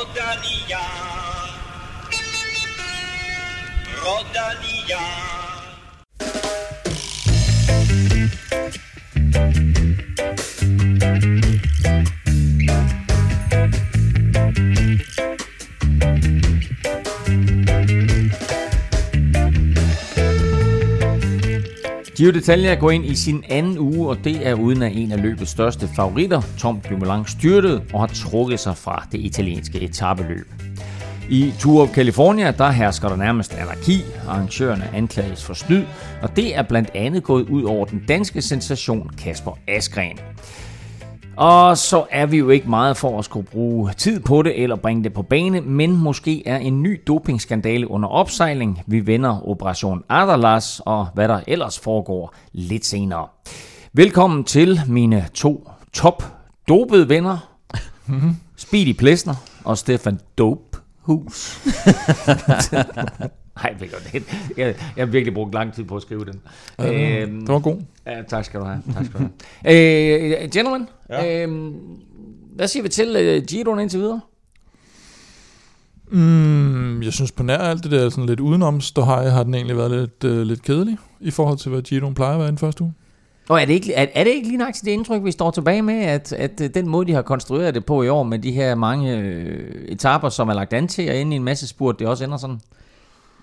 Rodalia. Giro d'Italia går ind i sin anden uge, og det er uden at en af løbets største favoritter, Tom Dumoulin, styrtede og har trukket sig fra det italienske etapeløb. I Tour of California, der hersker der nærmest anarki, arrangørerne anklages for snyd, og det er blandt andet gået ud over den danske sensation Kasper Asgreen. Og så er vi jo ikke meget for at skulle bruge tid på det eller bringe det på bane, men måske er en ny dopingskandale under opsejling. Vi vender Operation Aderlass og hvad der ellers foregår lidt senere. Velkommen til mine to top dopede venner, Speedy Plessner og Stefan Dopehus. Nej, jeg har virkelig brugt lang tid på at skrive den. Det var god. Ja, tak skal du have. Gentlemen, ja. Hvad siger vi til Giroen indtil videre? Jeg synes på nær alt det der sådan lidt udenom ståhej, har den egentlig været lidt kedelig i forhold til, hvad Giroen plejer at være i den første uge. Og er det ikke lige nok til det indtryk, vi står tilbage med, at den måde, de har konstrueret det på i år, med de her mange etaper, som er lagt an til, og inde i en masse spurt, det også ender sådan?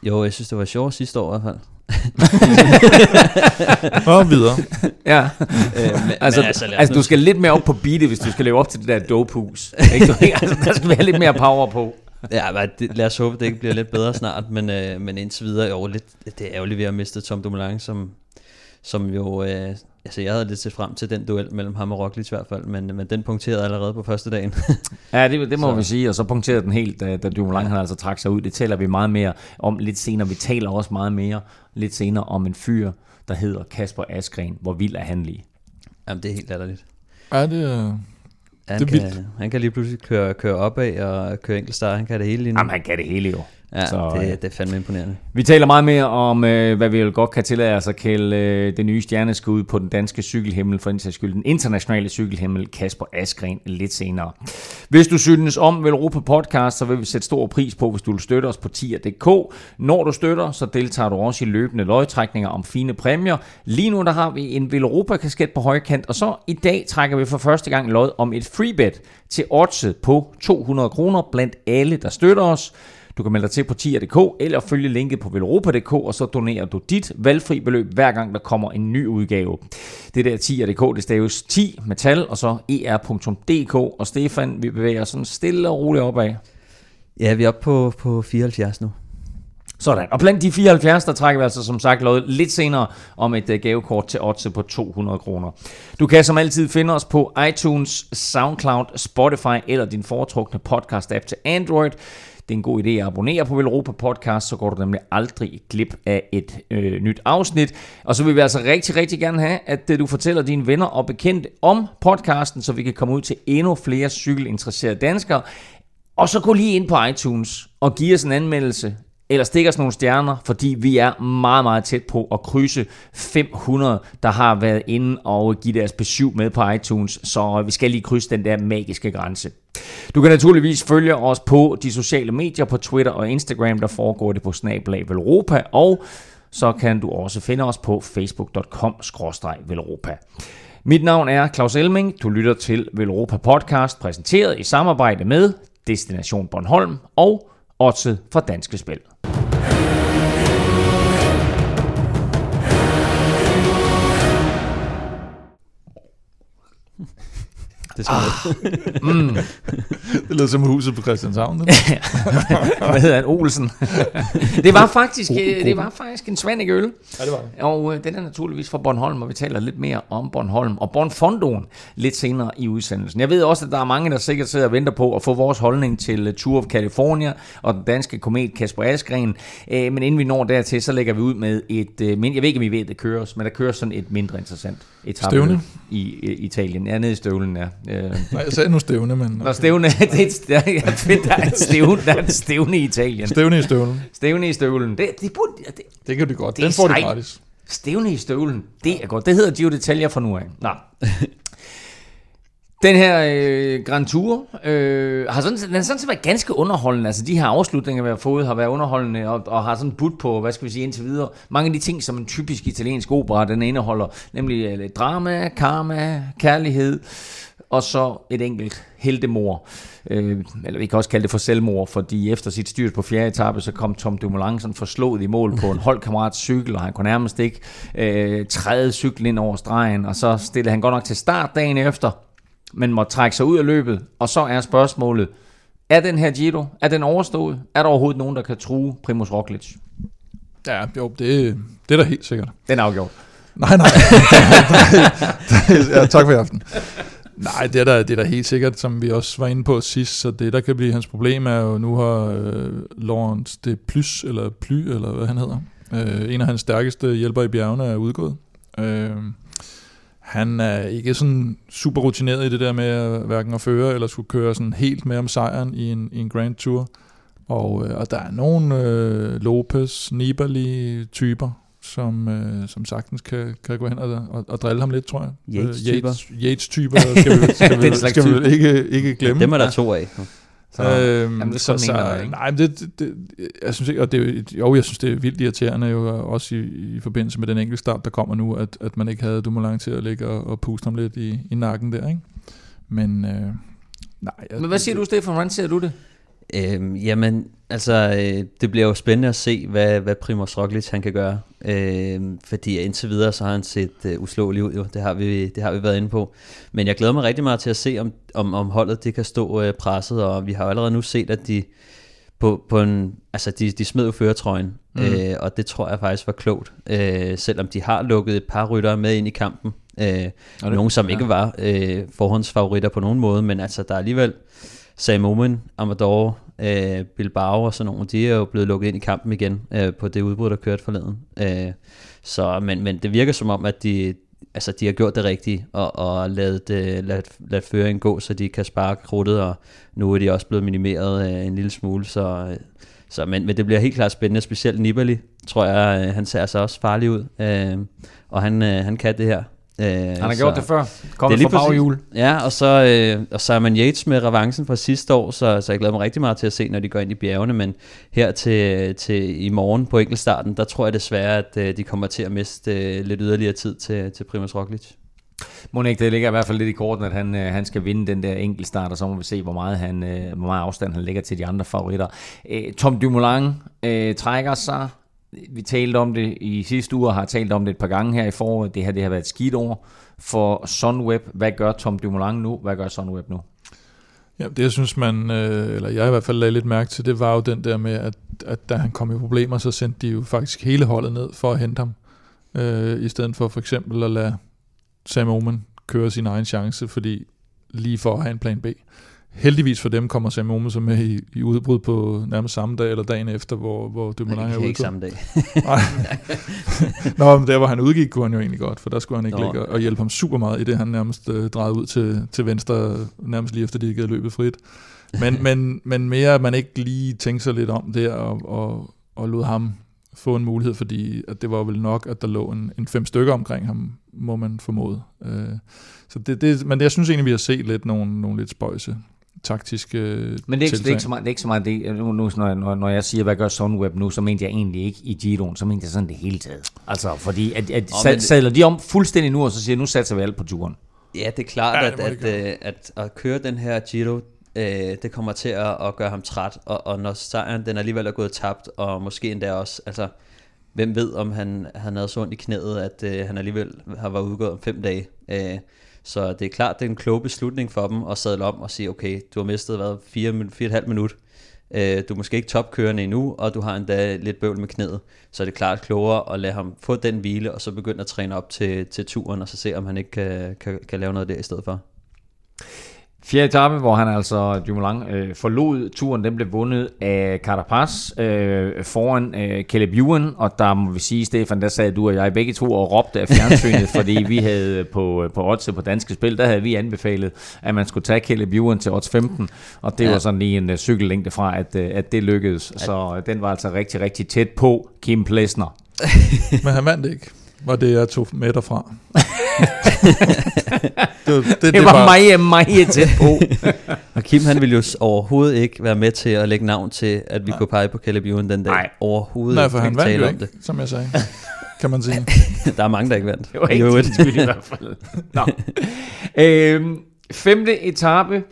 Jo, jeg synes, det var sjovt sidste år i hvert fald. Og videre. Ja. Men altså, du skal lidt mere op på beatet, hvis du skal leve op til det der dopehus. Altså, der skal være lidt mere power på. Ja, men lad os håbe, det ikke bliver lidt bedre snart. Men indtil videre, jo, lidt, det er ærgerligt ved at miste Tom Dumoulin, som jo... Altså, jeg havde lidt set frem til den duel mellem ham og Roglič i hvert fald, men den punkterede allerede på første dagen. Ja, det må vi sige, og så punkterede den helt, da Dumoulin han altså trak sig ud. Det taler vi meget mere om lidt senere. Vi taler også meget mere lidt senere om en fyr, der hedder Kasper Asgreen. Hvor vild er han lige? Jamen, det er helt latterligt. Ja, han kan lige pludselig køre opad og køre enkeltstart. Han kan det hele lige nu. Jamen, han kan det hele jo. Ja, så, det er fandme imponerende. Vi taler meget mere om, hvad vi godt kan tillade os at kalde det nye stjerneskud på den danske cykelhimmel, for den internationale cykelhimmel, Kasper Asgreen, lidt senere. Hvis du synes om Velropa Podcast, så vil vi sætte stor pris på, hvis du vil støtte os på tier.dk. Når du støtter, så deltager du også i løbende løjetrækninger om fine præmier. Lige nu der har vi en Velropa-kasket på højkant, og så i dag trækker vi for første gang lod om et freebet til oddset på 200 kroner blandt alle, der støtter os. Du kan melde dig til på tier.dk eller følge linket på velropa.dk, og så donerer du dit valgfri beløb, hver gang der kommer en ny udgave. Det der tier.dk, det staves 10 med tal, og så er.dk. Og Stefan, vi bevæger sådan stille og roligt opad. Ja, vi er oppe på 74 nu. Sådan, og blandt de 74, der trækker vi altså som sagt lod lidt senere om et gavekort til oddset på 200 kroner. Du kan som altid finde os på iTunes, SoundCloud, Spotify eller din foretrukne podcast-app til Android. Det er en god idé at abonnere på Velropa Podcast, så går du nemlig aldrig glip af et nyt afsnit. Og så vil vi altså rigtig, rigtig gerne have, at du fortæller dine venner og bekendte om podcasten, så vi kan komme ud til endnu flere cykelinteresserede danskere. Og så gå lige ind på iTunes og give os en anmeldelse, eller stik os nogle stjerner, fordi vi er meget, meget tæt på at krydse 500, der har været inde og give deres besyv med på iTunes, så vi skal lige krydse den der magiske grænse. Du kan naturligvis følge os på de sociale medier, på Twitter og Instagram, der foregår det på @velropa, og så kan du også finde os på facebook.com/velropa. Mit navn er Claus Elming, du lytter til Velropa Podcast, præsenteret i samarbejde med Destination Bornholm og Oddset fra Danske Spil. Det det lød som huset på Christianshavn. Hvad hedder han? Olsen. Det var faktisk en Svanekøl. Ja, det var det. Og den er naturligvis fra Bornholm, og vi taler lidt mere om Bornholm og Bornfondoen lidt senere i udsendelsen. Jeg ved også, at der er mange, der sikkert sidder og venter på at få vores holdning til Tour of California og den danske komet Kasper Asgreen. Men inden vi når dertil, så lægger vi ud med et... Jeg ved ikke, om I ved, at det køres, men der kører sådan et mindre interessant etape i Italien. Ja, nede i støvlen, ja. Nej, jeg sagde nu stævne, men... Okay. Nå, stævne, der er en stævne i Italien. Stævne i støvlen. Stævne i støvlen. Det kan det godt. Den får det gratis. Stævne i støvlen, det er godt. Det hedder Giro d'Italia fra nu af. Nå. Den her Grand Tour har sådan set været ganske underholdende. Altså de her afslutninger, vi har fået, har været underholdende og har sådan budt på, hvad skal vi sige, indtil videre. Mange af de ting, som en typisk italiensk opera, den indeholder, nemlig lidt drama, karma, kærlighed og så et enkelt heltemor. Eller vi kan også kalde det for selvmord, fordi efter sit styrt på fjerde etape, så kom Tom Dumoulin sådan forslået i mål på en holdkammerats cykel, og han kunne nærmest ikke træde cyklen ind over stregen, og så stillede han godt nok til start dagen efter, men måtte trække sig ud af løbet, og så er spørgsmålet, er den her Giro, er den overstået? Er der overhovedet nogen, der kan true Primož Roglič? Ja, jo, det er da helt sikkert. Den er afgjort. Nej. Ja, tak for i aften. Nej, det er da helt sikkert, som vi også var inde på sidst, så det der kan blive hans problem er jo, nu har Laurens De Plus, eller Ply, eller hvad han hedder, en af hans stærkeste hjælpere i bjergene er udgået. Han er ikke sådan super rutineret i det der med hverken at føre eller skulle køre sådan helt med om sejren i en Grand Tour. Og der er nogle Lopez, Nibali-typer, som sagtens kan gå hen og drille ham lidt, tror jeg. Yates-typer skal vi ikke glemme. Dem er der to af. Jeg synes det er vildt irriterende jo, også i forbindelse med den enkelte start der kommer nu, at man ikke havde Dumoulin til at ligge og puste ham lidt i nakken der, ikke? Men hvad siger du, Stefan? Hvordan ser du det? Det bliver jo spændende at se hvad Primož Roglič han kan gøre, fordi indtil videre så har han set uslåelig ud jo. Det har vi været inde på, men jeg glæder mig rigtig meget til at se om holdet det kan stå presset, og vi har jo allerede nu set at de de smed jo førertrøjen, og det tror jeg faktisk var klogt, selvom de har lukket et par ryttere med ind i kampen, nogen som ikke var forhåndsfavoritter på nogen måde, men altså der er alligevel Sam Oomen, Amador, Bilbao og sådan nogle, de er jo blevet lukket ind i kampen igen på det udbrud, der kørte forleden. Men det virker som om, at de har gjort det rigtige og ladet føringen gå, så de kan spare krudtet, og nu er de også blevet minimeret en lille smule. Men det bliver helt klart spændende, specielt Nibali, tror jeg, han ser sig også farlig ud, og han kan det her. Han har gjort det før. Kommer fra baghjul. Ja, og så er man Yates med revancen fra sidste år, så jeg glæder mig rigtig meget til at se, når de går ind i bjergene. Men her til i morgen på enkeltstarten, der tror jeg desværre, at de kommer til at miste lidt yderligere tid til Primož Roglič. Monik, det ligger i hvert fald lidt i korten, at han skal vinde den der enkeltstart, og så må vi se, hvor meget afstand han lægger til de andre favoritter. Tom Dumoulin trækker sig. Vi talte om det i sidste uge og har talt om det et par gange her i foråret. Det har været et skidt år for Sunweb. Hvad gør Tom Dumoulin nu? Hvad gør Sunweb nu? Ja, det jeg synes jeg i hvert fald lagde lidt mærke til, det var jo den der med, at da han kom i problemer, så sendte de jo faktisk hele holdet ned for at hente ham. I stedet for eksempel at lade Sam Oomen køre sin egen chance, fordi lige for at have en plan B. Heldigvis for dem kommer Sam Oomen så med i udbrud på nærmest samme dag eller dagen efter, hvor Dumoulin er udgået. Nej, ikke samme dag. Nå, men der hvor han udgik, kunne han jo egentlig godt, for der skulle han ikke ligge og hjælpe ham super meget i det, han nærmest drejede ud til venstre, nærmest lige efter de ikke havde løbet frit. Men mere, at man ikke lige tænkte sig lidt om der og lod ham få en mulighed, fordi at det var vel nok, at der lå en 5 stykker omkring ham, må man formode. Men jeg synes egentlig, vi har set lidt nogle lidt spøjse taktiske men det er ikke så meget det, nu, når jeg siger, hvad gør Sunweb nu, så mente jeg egentlig ikke i Giroen, så mente jeg sådan det hele taget. Altså, fordi sadler de om fuldstændig nu, og så siger nu satser vi alt på turen. Ja, det er klart, at køre den her Giro, det kommer til at gøre ham træt, og når sejren den alligevel er gået tabt, og måske endda også, altså, hvem ved, om han havde så ondt i knæet, at han alligevel var udgået om 5 dage. Så det er klart, det er en klog beslutning for dem at sadle om og sige, okay, du har mistet 4,5 minutter. Du er måske ikke topkørende endnu, og du har endda lidt bøvl med knæet. Så er det klart klogere at lade ham få den hvile, og så begynde at træne op til turen, og så se, om han ikke kan lave noget der i stedet for. Fjerde etape, hvor han altså, Dumoulin, forlod turen, den blev vundet af Carapaz foran Caleb Ewen, og der må vi sige, Stefan, der sad du og jeg begge to og råbte af fjernsynet, fordi vi havde på odds på Danske Spil, der havde vi anbefalet, at man skulle tage Caleb Ewen til odds 15, og det var sådan lige en cykellængde fra, at det lykkedes, så den var altså rigtig, rigtig tæt på Kim Plesner. Men han vandt ikke. var det, jeg tog med derfra. det var meget tæt på. Og Kim, han ville jo overhovedet ikke være med til at lægge navn til, at vi kunne pege på Caleb Ewen den dag. Nej. Overhovedet. Nej, for han vandt jo ikke, det, som jeg sagde. Kan man sige. Der er mange, der ikke vandt. Det var ikke tilskyld i hvert fald. Nå. Femte etape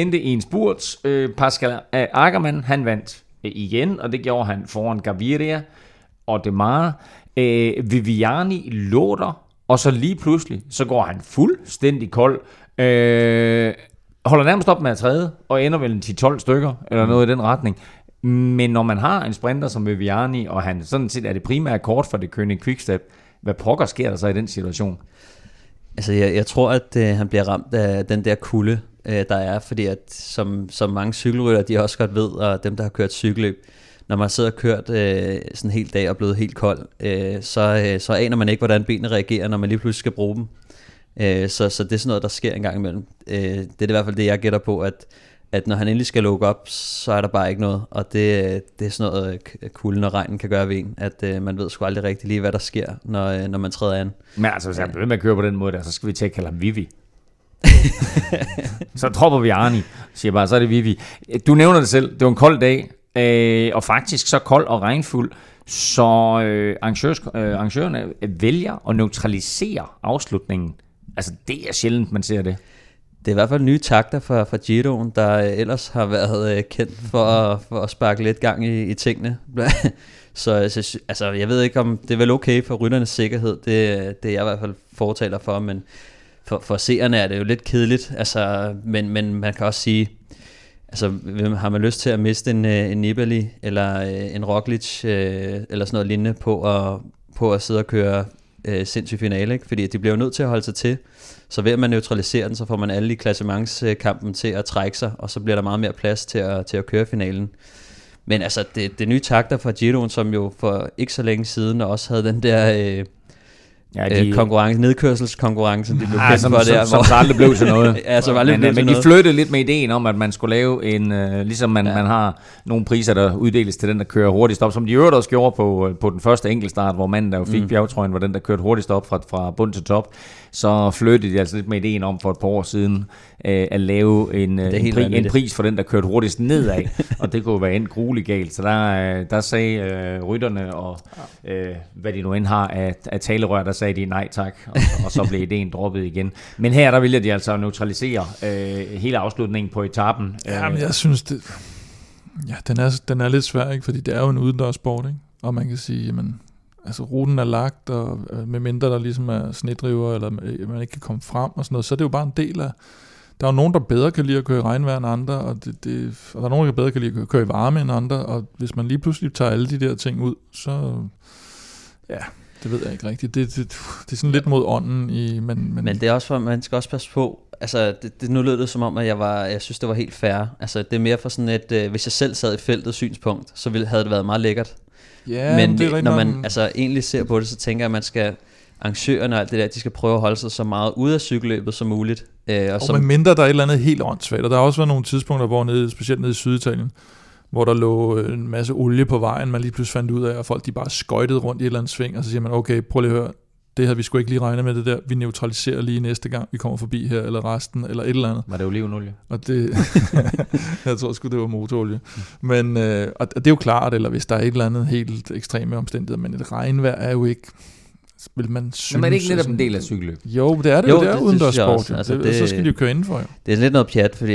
endte i en spurt. Pascal Ackermann, han vandt igen, og det gjorde han foran Gaviria og Demare. Viviani låter, og så lige pludselig, så går han fuldstændig kold. Holder nærmest op med at træde, og ender vel en 10-12 stykker, eller noget i den retning. Men når man har en sprinter som Viviani, og han sådan set er det primære kort for det kønne Quick-Step, hvad pokker sker der så i den situation? Altså, jeg tror, at han bliver ramt af den der kulde, der er, fordi at som mange cykelryttere, de også godt ved, og dem, der har kørt cykelløb, når man sidder og kørt sådan en hel dag og blevet helt kold, så aner man ikke, hvordan benene reagerer, når man lige pludselig skal bruge dem. Så det er sådan noget, der sker en gang imellem. Det er i hvert fald det, jeg gætter på, at når han endelig skal lukke op, så er der bare ikke noget. Og det er sådan noget, kulden og regnen kan gøre ved en, at man ved sgu aldrig rigtigt lige, hvad der sker, når man træder an. Men altså, hvis han bliver med at køre på den måde der, så skal vi til at kalde ham Vivi. Så dropper vi Arnie, siger bare, så er det Vivi. Du nævner det selv, det var en kold dag, og faktisk så kold og regnfuld, så arrangørerne vælger at neutralisere afslutningen. Altså, det er sjældent, man ser det. Det er i hvert fald nye takter fra Giroen, der ellers har været kendt for at sparke lidt gang i tingene. Så altså, jeg ved ikke, om det er vel okay for rytternes sikkerhed. Det er jeg i hvert fald fortaler for, men for seerne er det jo lidt kedeligt. Altså, men man kan også sige, altså, har man lyst til at miste en Nibali eller en Roglič eller sådan noget lignende på at sidde og køre sindssyg finale, ikke? Fordi de bliver jo nødt til at holde sig til. Så ved at man neutraliserer den, så får man alle i klassementskampen til at trække sig, og så bliver der meget mere plads til at køre finalen. Men altså, det nye takter fra Giroen, som jo for ikke så længe siden også havde den der nedkørselskonkurrence, de blev kendt for der. Som aldrig blev til noget. Men de flyttede lidt med ideen om, at man skulle lave en, ligesom man har nogle priser, der uddeles til den, der kører hurtigst op, som de øvrigt også gjorde på den første enkeltstart, hvor manden, der jo fik bjergetrøjen, var den, der kørte hurtigst op fra bund til top. Så flyttede de altså lidt med ideen om for et par år siden, at lave en pris for den, der kørte hurtigst nedad, og det kunne være endt grueligt galt. Så der sagde rytterne, og hvad de nu end har af talerør, der sagde de nej tak, og så blev ideen droppet igen. Men her, der ville de altså neutralisere hele afslutningen på etappen. Jamen, jeg synes, den er lidt svær, ikke? Fordi det er jo en udendørssport, ikke? Og man kan sige, jamen, altså ruten er lagt, og medmindre der ligesom er snedriver, eller man ikke kan komme frem og sådan noget, så er det jo bare en del af. Der er jo nogen, der bedre kan lide at køre i regnvejr end andre, og der er nogen, der bedre kan lide at køre i varme end andre, og hvis man lige pludselig tager alle de der ting ud, så ja, det ved jeg ikke rigtigt. Det er sådan lidt mod ånden i, men det er også for, man skal også passe på. Altså, nu lød det som om, at jeg synes, det var helt fair. Altså, det er mere for sådan et, hvis jeg selv sad i feltet synspunkt, så havde det været meget lækkert. Yeah, men det, når man altså egentlig ser på det, så tænker jeg, at man skal arrangørerne og alt det der, de skal prøve at holde sig så meget ude af cykelløbet som muligt. Og med mindre der er et eller andet helt åndssvagt, og der har også været nogle tidspunkter, hvor specielt nede i Syditalien, hvor der lå en masse olie på vejen, man lige pludselig fandt ud af, at folk de bare skøjtede rundt i et eller andet sving, og så siger man, okay, prøv lige at høre, det havde vi sgu ikke lige regnet med det der, vi neutraliserer lige næste gang, vi kommer forbi her, eller resten, eller et eller andet. Var det olivenolie? Og det, jeg tror sgu, det var motorolie. Men, og det er jo klart, eller hvis der er et eller andet helt ekstreme omstændigheder, men et regnvejr er jo ikke, vil man synes. Men er det ikke netop en del af cykelløb? Jo, det er det jo, det er udendørsport. Altså, så skal de jo køre indenfor. Jo. Det er lidt noget pjat, fordi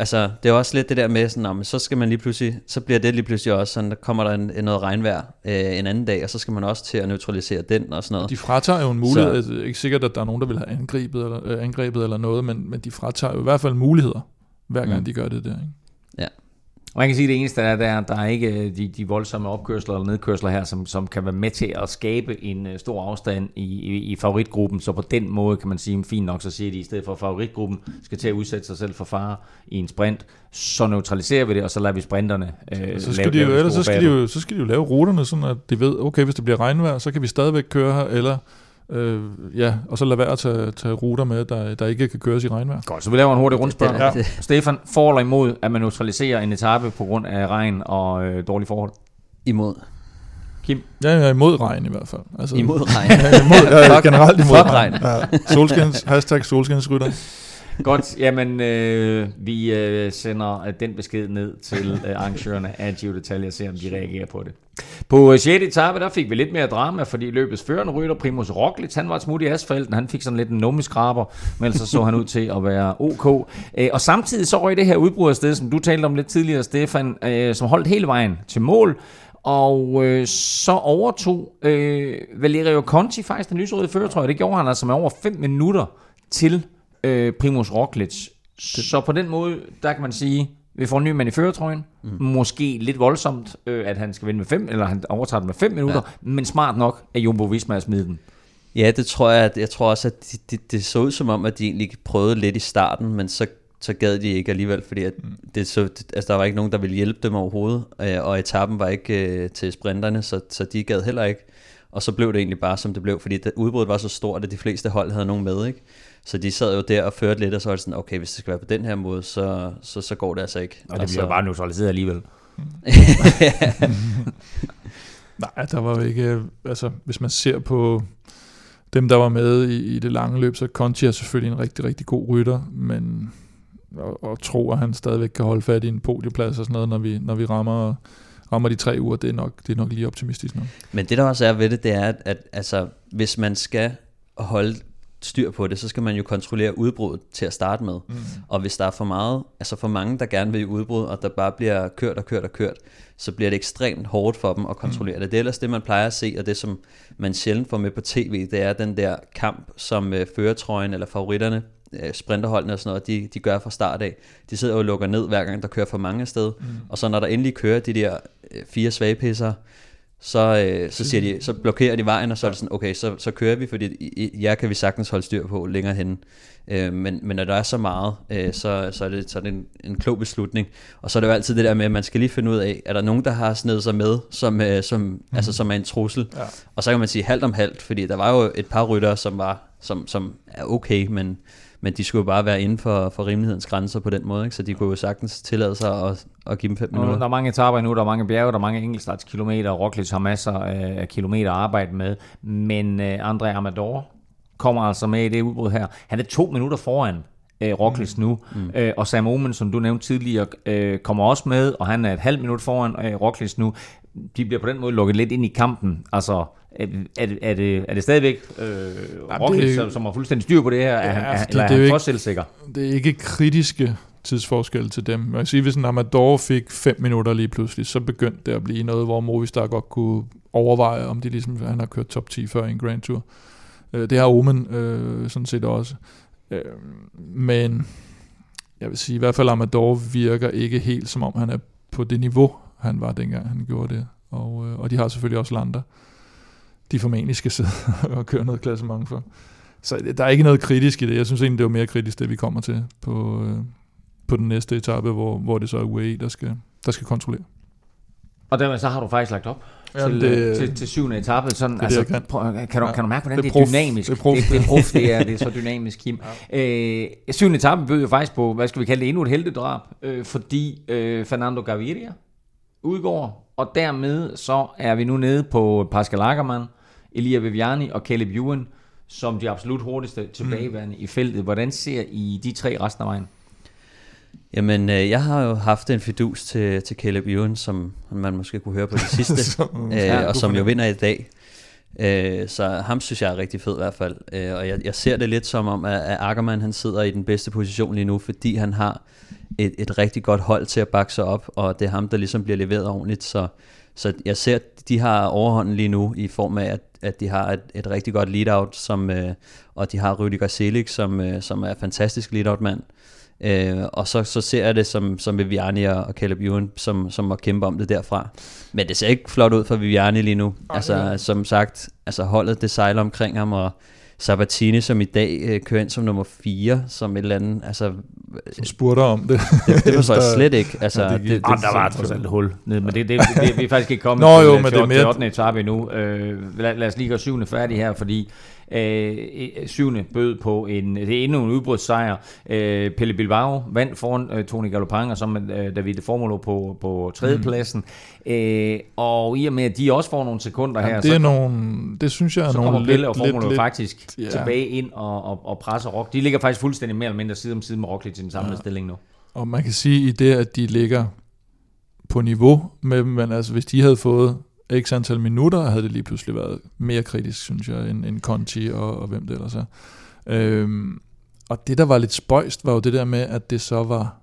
altså, det er også lidt det der med sådan, jamen, så skal man lige pludselig, så bliver det lige pludselig også sådan, der kommer der noget regnvejr en anden dag, og så skal man også til at neutralisere den og sådan noget. De fratager jo en mulighed, altså, ikke sikkert at der er nogen, der vil have angrebet eller noget, men de fratager jo i hvert fald muligheder, hver gang de gør det der, ikke? Ja. Og man kan sige, at det eneste er, at der er ikke de voldsomme opkørsler eller nedkørsler her, som kan være med til at skabe en stor afstand i favoritgruppen. Så på den måde kan man sige, fint nok, så siger de, at i stedet for favoritgruppen skal til at udsætte sig selv for fare i en sprint, så neutraliserer vi det, og så lader vi sprinterne så skal de jo lave ruterne, sådan at de ved, okay, hvis det bliver regnvejr, så kan vi stadigvæk køre her, eller og så lad være at tage ruter med, der ikke kan køres i regnvejr. Godt, så vi laver en hurtig rundspørg. Ja. Stefan, for eller imod, at man neutraliserer en etape på grund af regn og dårlige forhold? Imod. Kim? Ja, imod regn i hvert fald. Altså, imod regn. Ja, generelt imod regn. Ja. Solskins, hashtag solskinsrytter. Godt, jamen vi sender den besked ned til arrangørerne af Giro d'Italia og ser, om de reagerer på det. På 6. etape, der fik vi lidt mere drama, fordi løbets førende rytter, Primož Roglič, han var et smut i asfalten, han fik sådan lidt en nummiskraber, men så han ud til at være ok. Og samtidig så røg det her udbrud af sted, som du talte om lidt tidligere, Stefan, som holdt hele vejen til mål. Og så overtog Valerio Conti faktisk den lyserøde førertrøje. Det gjorde han altså med over 5 minutter til Primož Roglič. Så på den måde, der kan man sige, vi får en ny mand i førertrøjen. Måske lidt voldsomt, at han skal vinde med 5, eller han overtager den med 5 minutter, men smart nok, at Jumbo Visma er smidt den. Ja, det tror jeg. Jeg tror også, at det så ud som om, at de egentlig prøvede lidt i starten, men så gad de ikke alligevel, fordi at det så, altså der var ikke nogen, der ville hjælpe dem overhovedet, og etappen var ikke til sprinterne, så de gad heller ikke. Og så blev det egentlig bare, som det blev, fordi udbruddet var så stort, at de fleste hold havde nogen med, ikke? Så de sad jo der og førte lidt, og så var det sådan, okay, hvis det skal være på den her måde, så går det altså ikke. Og det bliver bare neutraliseret alligevel. Nej, der var ikke, altså hvis man ser på dem, der var med i det lange løb, så Conti er selvfølgelig en rigtig, rigtig god rytter, men... og tror, at han stadigvæk kan holde fat i en podieplads og sådan noget, når vi rammer de 3 uger, det er nok lige optimistisk nok. Men det der også er ved det, det er, at altså, hvis man skal holde styr på det, så skal man jo kontrollere udbruddet til at starte med. Mm. Og hvis der er for meget, altså for mange, der gerne vil i udbrud, og der bare bliver kørt, så bliver det ekstremt hårdt for dem at kontrollere det. Det er ellers det, man plejer at se, og det, som man sjældent får med på tv, det er den der kamp, som førertrøjen eller favoritterne, sprinterholdene og sådan noget, de gør fra start af. De sidder og lukker ned, hver gang der kører for mange sted, og så når der endelig kører de der 4 svagepisser, så blokerer de vejen, og så er det sådan, okay, så kører vi, fordi jer kan vi sagtens holde styr på længere henne. Men når der er så meget, så er det sådan en klog beslutning. Og så er det jo altid det der med, at man skal lige finde ud af, er der nogen, der har snedet sig med, altså, som er en trussel. Ja. Og så kan man sige halvt om halvt, fordi der var jo et par ryttere, som er okay, men de skulle jo bare være inden for rimelighedens grænser på den måde, ikke? Så de kunne jo sagtens tillade sig at give dem 5 minutter. Der er mange etaper endnu, der er mange bjerge, der er mange enkeltstartskilometer, og Roglič har masser af kilometer at arbejde med. Men Andrey Amador kommer altså med i det udbrud her. Han er 2 minutter foran Roglič nu, og Sam Oomen, som du nævnte tidligere, kommer også med, og han er et halvt minut foran Roglič nu. De bliver på den måde lukket lidt ind i kampen, altså... Er det stadigvæk Roglič, som har fuldstændig styr på det her, eller er han for selvsikker? Det er ikke kritiske tidsforskelle til dem. Man kan sige, hvis en Amador fik 5 minutter lige pludselig, så begyndte det at blive noget, hvor Movistar godt kunne overveje, om det ligesom, han har kørt top 10 før i en Grand Tour. Det har Oomen sådan set også. Men jeg vil sige, i hvert fald Amador virker ikke helt, som om han er på det niveau, han var dengang, han gjorde det. Og de har selvfølgelig også Lander, de formentlig skal sidde og køre noget klassement for. Så der er ikke noget kritisk i det. Jeg synes egentlig, det er mere kritisk, det vi kommer til på den næste etape, hvor det så er UAE, der skal kontrollere. Og dermed så har du faktisk lagt op til 7. etape. Sådan, det altså, kan du mærke, hvordan det er dynamisk? Det er så dynamisk, Kim. Ja. 7. etape bød jo faktisk på, hvad skal vi kalde det, endnu et heltedrab, fordi Fernando Gaviria udgår, og dermed så er vi nu nede på Pascal Ackermann, Elia Viviani og Caleb Ewen som de absolut hurtigste tilbageværende i feltet. Hvordan ser I de 3 resten af vejen? Jamen, jeg har jo haft en fidus til Caleb Ewen, som man måske kunne høre på det sidste, og som jo vinder i dag. Så ham synes jeg er rigtig fed i hvert fald. Og jeg ser det lidt som om, at Ackermann han sidder i den bedste position lige nu, fordi han har et rigtig godt hold til at bakke sig op, og det er ham, der ligesom bliver leveret ordentligt. Så jeg ser, at de har overhånden lige nu i form af, at de har et rigtig godt lead-out, og de har Rüdiger Selig, som er fantastisk lead-out-mand. Og så ser jeg det som Viviani og Caleb Ewen, som må kæmpe om det derfra. Men det ser ikke flot ud for Viviani lige nu. Altså, som sagt, altså holdet det sejler omkring ham, og Sabatini, som i dag kører ind som nummer 4, som et eller andet, altså... Som spurgte om det. Det var så slet ikke. Altså, ja, det der var trods alt et hul. Men det vi er faktisk ikke kommet til 8. etape endnu. Lad os lige gøre 7. færdig her, fordi Syvende bød på det er endnu en udbrudssejr. Pello Bilbao vandt foran Tony Gallopin, og så med Davide Formolo på tredjepladsen. Og i og med, at de også får nogle sekunder her, det er så, det synes jeg er så nogle kommer Pello og Formolo lidt, faktisk tilbage ind og presser Roglič. De ligger faktisk fuldstændig mere eller mindre side om side med Roglič til den samlede stilling nu. Og man kan sige i det, at de ligger på niveau med dem, men altså hvis de havde fået x antal minutter, havde det lige pludselig været mere kritisk, synes jeg, end Conti og hvem det ellers er. Og det, der var lidt spøjst, var jo det der med, at det så var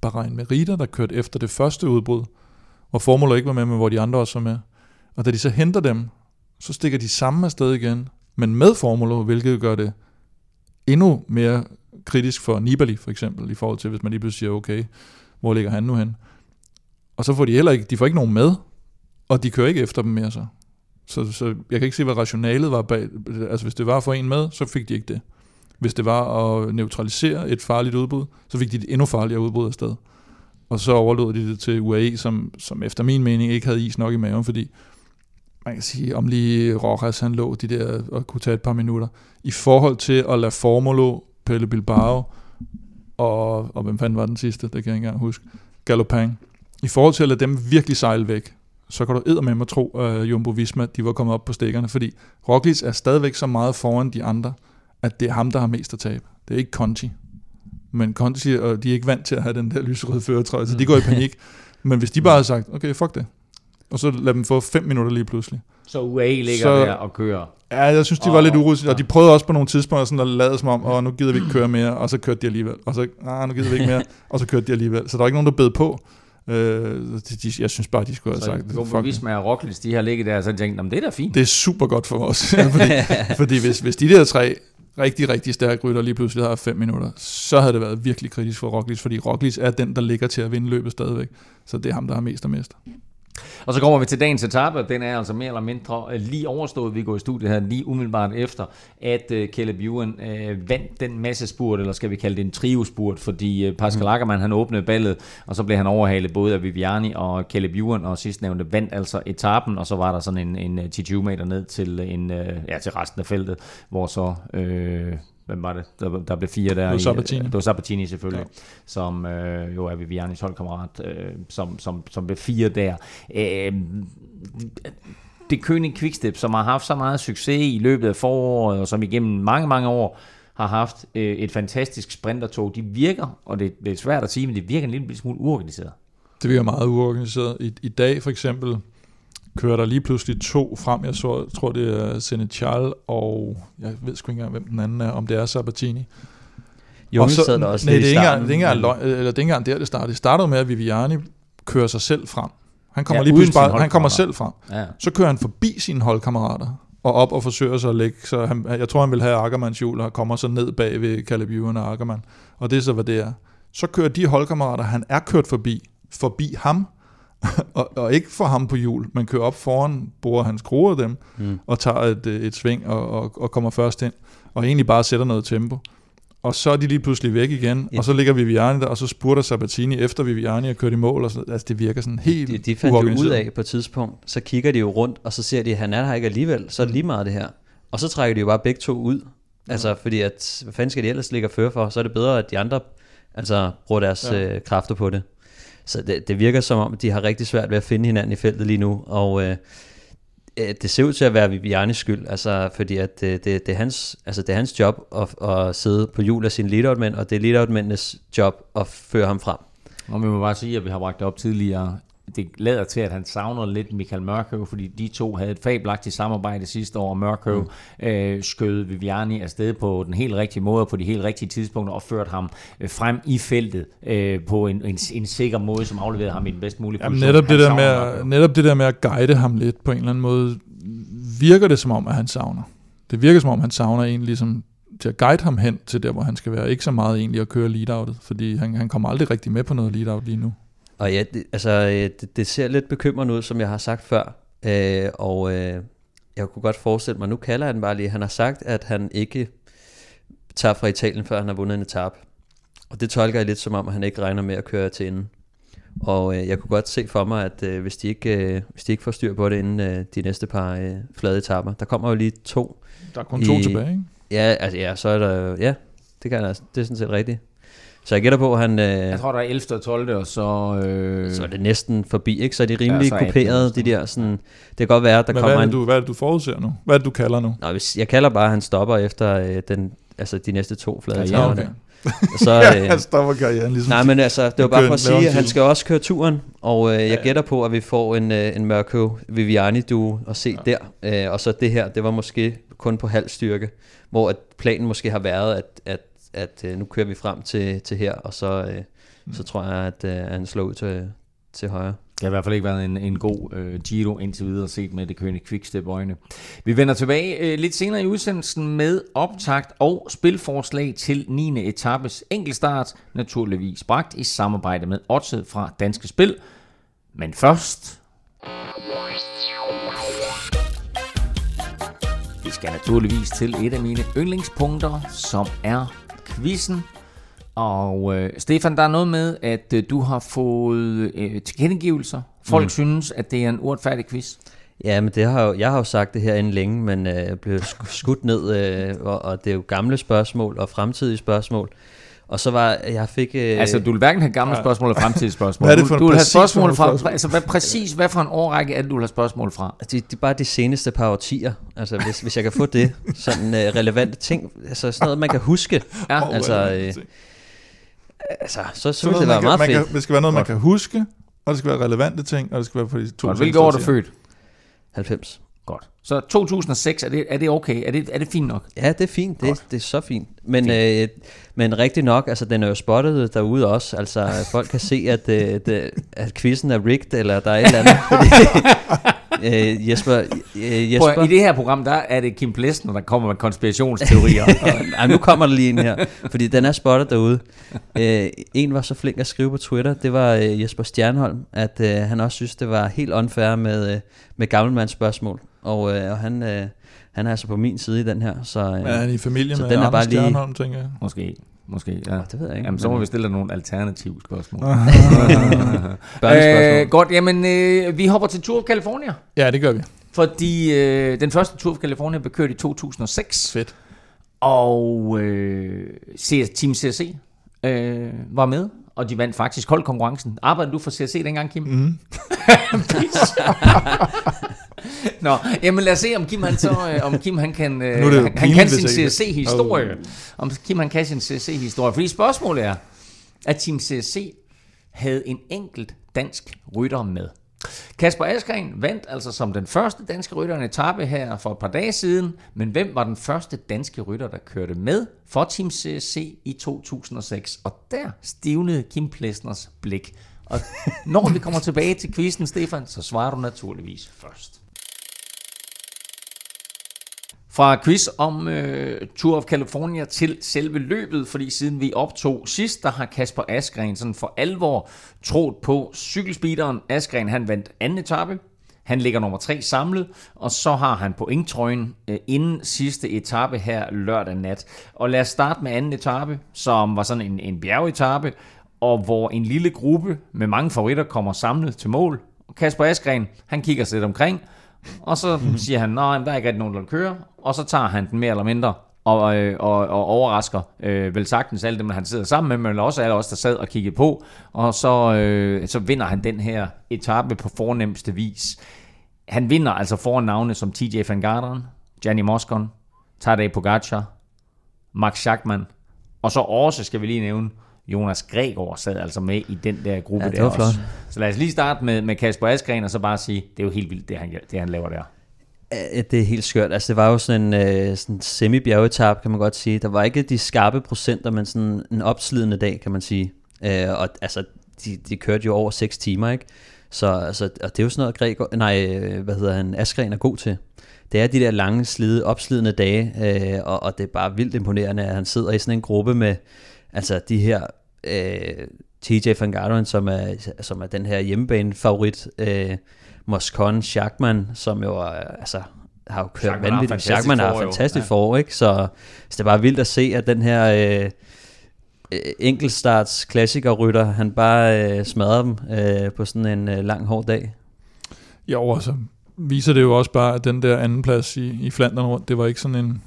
Bahrain Merida, der kørte efter det første udbrud, hvor Formolo ikke var med, men hvor de andre også var med. Og da de så henter dem, så stikker de samme afsted igen, men med Formolo, hvilket gør det endnu mere kritisk for Nibali, for eksempel, i forhold til, hvis man lige pludselig siger, okay, hvor ligger han nu hen? Og så får de heller ikke, de får ikke nogen med, og de kører ikke efter dem mere så. Så jeg kan ikke se, hvad rationalet var bag. Altså hvis det var at få en med, så fik de ikke det. Hvis det var at neutralisere et farligt udbud, så fik de et endnu farligere udbud afsted. Og så overlod de det til UAE, som efter min mening ikke havde is nok i maven, fordi man kan sige, om lige Rojas han lå de der og kunne tage et par minutter. I forhold til at lade Formolo, Pello Bilbao og hvem fanden var den sidste, det kan jeg ikke engang huske, Gallopin. I forhold til at lade dem virkelig sejle væk, så kan du eddermame tro, at Jumbo Visma, de var kommet op på stikkerne, fordi Roglič er stadigvæk så meget foran de andre, at det er ham, der har mest at tabe. Det er ikke Conti. Men Conti, og de er ikke vant til at have den der lyserøde førertrøje, så de går i panik. Men hvis de bare havde sagt, okay, fuck det, og så lad dem få 5 minutter lige pludselig. Så UAE ligger der og kører. Ja, jeg synes, de var lidt urudsigt, og de prøvede også på nogle tidspunkter sådan at lade som om, nu gider vi ikke køre mere, og så kørte de alligevel. Og så, nu gider vi ikke mere, og så kørte de alligevel. Så der var ikke nogen, der bed på. Jeg synes bare, de skulle have sagt det. Jumbo Visma og Roglič, de har ligget der, og så tænkte, det er da fint. Det er super godt for os. fordi hvis de der tre rigtig, rigtig stærke rytter lige pludselig har 5 minutter, så havde det været virkelig kritisk for Roglič, fordi Roglič er den, der ligger til at vinde løbet stadigvæk. Så det er ham, der har mest og mest. Og så kommer vi til dagens etape. Den er altså mere eller mindre lige overstået. Vi går i studiet her lige umiddelbart efter, at Caleb Ewen vandt den massespurt, eller skal vi kalde det en triospurt, fordi Pascal Ackermann han åbnede ballet, og så blev han overhalet både af Viviani og Caleb Ewen, og sidstnævnte vandt altså etapen, og så var der sådan en 10-20 meter ned til, til resten af feltet, hvor så... Hvem var det? Der blev 4 der. Det var Sabatini selvfølgelig, som jo er Vivianis holdkammerat, som blev 4 der. Deceuninck Quick-Step, som har haft så meget succes i løbet af foråret, og som igennem mange, mange år har haft et fantastisk sprintertog. De virker, og det er svært at sige, men det virker en lille smule uorganiseret. Det virker meget uorganiseret. I dag for eksempel kører der lige pludselig 2 frem. Jeg tror, det er Senechal, og jeg ved sgu ikke engang, hvem den anden er, om det er Sabatini. Jo, så, sad der også lidt i starten. Det er ikke engang der, det startede. Det startede med, at Viviani kører sig selv frem. Han kommer lige pludselig bare, han kommer selv frem. Ja. Så kører han forbi sine holdkammerater, og op og forsøger sig at lægge. Så jeg tror, han vil have Ackermanns hjul, og kommer så ned bag ved Caleb Ewen og Ackermann. Og det er så, hvad det er. Så kører de holdkammerater, han er kørt forbi ham, og ikke for ham på hjul, man kører op foran, bruger hans kroer dem, og tager et sving og kommer først ind, og egentlig bare sætter noget tempo. Og så er de lige pludselig væk igen, og så ligger Viviani der, og så spurter Sabatini efter Viviani og kører i mål, og sådan. Altså det virker sådan helt uorganiseret. De fandt jo ud af på et tidspunkt, så kigger de jo rundt, og så ser de, at han er her ikke alligevel, så er det lige meget det her. Og så trækker de jo bare begge to ud, altså fordi at, hvad fanden skal de ellers ligge og føre for, så er det bedre, at de andre altså bruger deres kræfter på det. Så det virker som om, de har rigtig svært ved at finde hinanden i feltet lige nu, og det ser ud til at være Vivianis skyld, altså, fordi at det er hans, altså, det er hans job at sidde på hjul af sine lead-out-mænd, og det er lead-out-mændenes job at føre ham frem. Og vi må bare sige, at vi har bragt det op tidligere. Det lader til, at han savner lidt Mikael Mørkøv, fordi de to havde et fabelagtigt samarbejde sidste år, og Mørkøv skød Viviani afsted på den helt rigtige måde, og på de helt rigtige tidspunkter, og førte ham frem i feltet på en sikker måde, som afleverede ham i den bedst mulige position. Netop det der med at guide ham lidt på en eller anden måde, virker det som om, at han savner. Det virker som om, han savner en ligesom til at guide ham hen til der, hvor han skal være. Ikke så meget egentlig at køre lead-outet, fordi han kommer aldrig rigtig med på noget lead-out lige nu. Og ja, det ser lidt bekymrende ud, som jeg har sagt før, jeg kunne godt forestille mig, nu kalder han bare lige, han har sagt, at han ikke tager fra Italien, før han har vundet en etape, og det tolker jeg lidt som om, at han ikke regner med at køre til enden, Og jeg kunne godt se for mig, at hvis de ikke får styr på det inden de næste par flade etapper. Der kommer jo lige to. Der er kun to tilbage, ikke? Ja, altså, ja, så er der, ja, det kan altså, det er sådan set rigtigt. Så jeg gætter på, at han... jeg tror, der er 11. og 12. og så... Så er det næsten forbi, ikke? Så er de rimelig kuperede, de der sådan... Det kan godt være, at der kommer en... Men hvad er det, du forudser nu? Hvad er det, du kalder nu? Nå, jeg kalder bare, at han stopper efter de næste to flade etaper. Okay. Så, han stopper karrieren ligesom. Nej, men altså, det var bare for at sige, at han skal også køre turen. Og jeg gætter på, at vi får en Mørkøv Viviani-duo at se der. Og så det her, det var måske kun på halv styrke. Hvor at planen måske har været, at nu kører vi frem til her, og så tror jeg, at han slår ud til højre. Det har i hvert fald ikke været en god Giro indtil videre set med det kørende Quick-Step-øjne. Vi vender tilbage lidt senere i udsendelsen med optakt og spilforslag til 9. etapes enkeltstart, naturligvis bragt i samarbejde med Oddset fra Danske Spil. Men først... Vi skal naturligvis til et af mine yndlingspunkter, som er... quizzen. Og Stefan, der er noget med, at du har fået tilkendegivelser. Folk synes, at det er en uretfærdig quiz. Ja, men jeg har jo sagt det her inden længe, men blev skudt ned, og det er jo gamle spørgsmål og fremtidige spørgsmål. Og så jeg fik... Altså, du vil hverken have gamle spørgsmål og fremtidige spørgsmål. Hvad er det for en spørgsmål fra? Altså, hvad for en årrække er det, du vil have spørgsmål fra? Det er bare de seneste par årtier. Altså, hvis jeg kan få det. Sådan relevante ting. Altså, sådan noget, man kan huske. Ja, altså, så vil det være meget fedt. Det skal være noget, man kan huske, og det skal være relevante ting, og det skal være for de 2000. Hvilket år er du født? 90. Godt. Så 2006, er det okay? Er det fint nok? Ja, det er fint. Det er så fint. Men rigtig nok, altså den er jo spottet derude også. Altså folk kan se, at quizzen er rigged, eller der er et eller andet. Jesper. Prøv, i det her program, der er det Kim Plessner, der kommer med konspirationsteorier. Ej, nu kommer der lige en her, fordi den er spottet derude. En var så flink at skrive på Twitter, det var Jesper Stjernholm, at han også synes, det var helt unfair med gammelmandsspørgsmål. Og han er altså på min side i den her. Så, er han i familie med Anders Stjernholm, tænker jeg? Måske, ja. Det ved jeg ikke. Jamen, så må vi stille nogle alternative spørgsmål. Børnespørgsmål. Godt, jamen vi hopper til Tour of California. Ja, det gør vi. Fordi den første Tour of California blev kørt i 2006. Fedt. Og Team CRC var med. Og de vandt faktisk holdkonkurrencen. Arbejdede du for CRC dengang, Kim? Mm. Nå, jamen lad os se, om Kim han kan sin CSC-historie. Om Kim han kan sin CSC-historie. Fordi spørgsmålet er, at Team CSC havde en enkelt dansk rytter med. Kasper Asgreen vandt altså som den første danske rytter en etape her for et par dage siden. Men hvem var den første danske rytter, der kørte med for Team CSC i 2006? Og der stivnede Kim Plessners blik. Og når vi kommer tilbage til quizzen, Stefan, så svarer du naturligvis først. Fra quiz om Tour of California til selve løbet, fordi siden vi optog sidst, der har Kasper Asgreen sådan for alvor trådt på cykelspeederen. Asgreen, han vandt anden etape, han ligger nummer 3 samlet, og så har han pointtrøjen inden sidste etape her lørdag nat. Og lad os starte med anden etape, som var sådan en bjergetape, og hvor en lille gruppe med mange favoritter kommer samlet til mål. Kasper Asgreen, han kigger sig lidt omkring, og så siger han, nej, der er ikke rigtig nogen, der kører. Og så tager han den mere eller mindre og overrasker vel sagtens alle dem, han sidder sammen med, men også alle os, der sad og kiggede på. Og så vinder han den her etape på fornemmeste vis. Han vinder altså foran navne som Tejay van Garderen, Gianni Moscon, Tadej Pogačar, Max Schachmann. Og så også skal vi lige nævne, Jonas Gregaard sad altså med i den der gruppe der også. Flot. Så lad os lige starte med Kasper Asgreen og så bare sige, det er jo helt vildt, det han laver der. Det er helt skørt. Altså det var jo sådan en semi-bjergetap, kan man godt sige. Der var ikke de skarpe procenter, men sådan en opslidende dag, kan man sige. Og altså, de kørte jo over 6 timer, ikke? Så altså, og det er jo sådan noget, Asgreen er god til. Det er de der lange, opslidende dage, og det er bare vildt imponerende, at han sidder i sådan en gruppe med altså de her Tejay van Garderen, som er den her hjemmebane-favorit, Moscon, Schachmann, som jo har jo kørt vanvittigt. Schachmann har fantastisk forår, ikke? Så det er bare vildt at se, at den her enkeltstarts klassikerrytter, han bare smadrer dem på sådan en lang hård dag. Jo, altså viser det jo også bare, at den der anden plads i Flandern rundt, det var ikke sådan en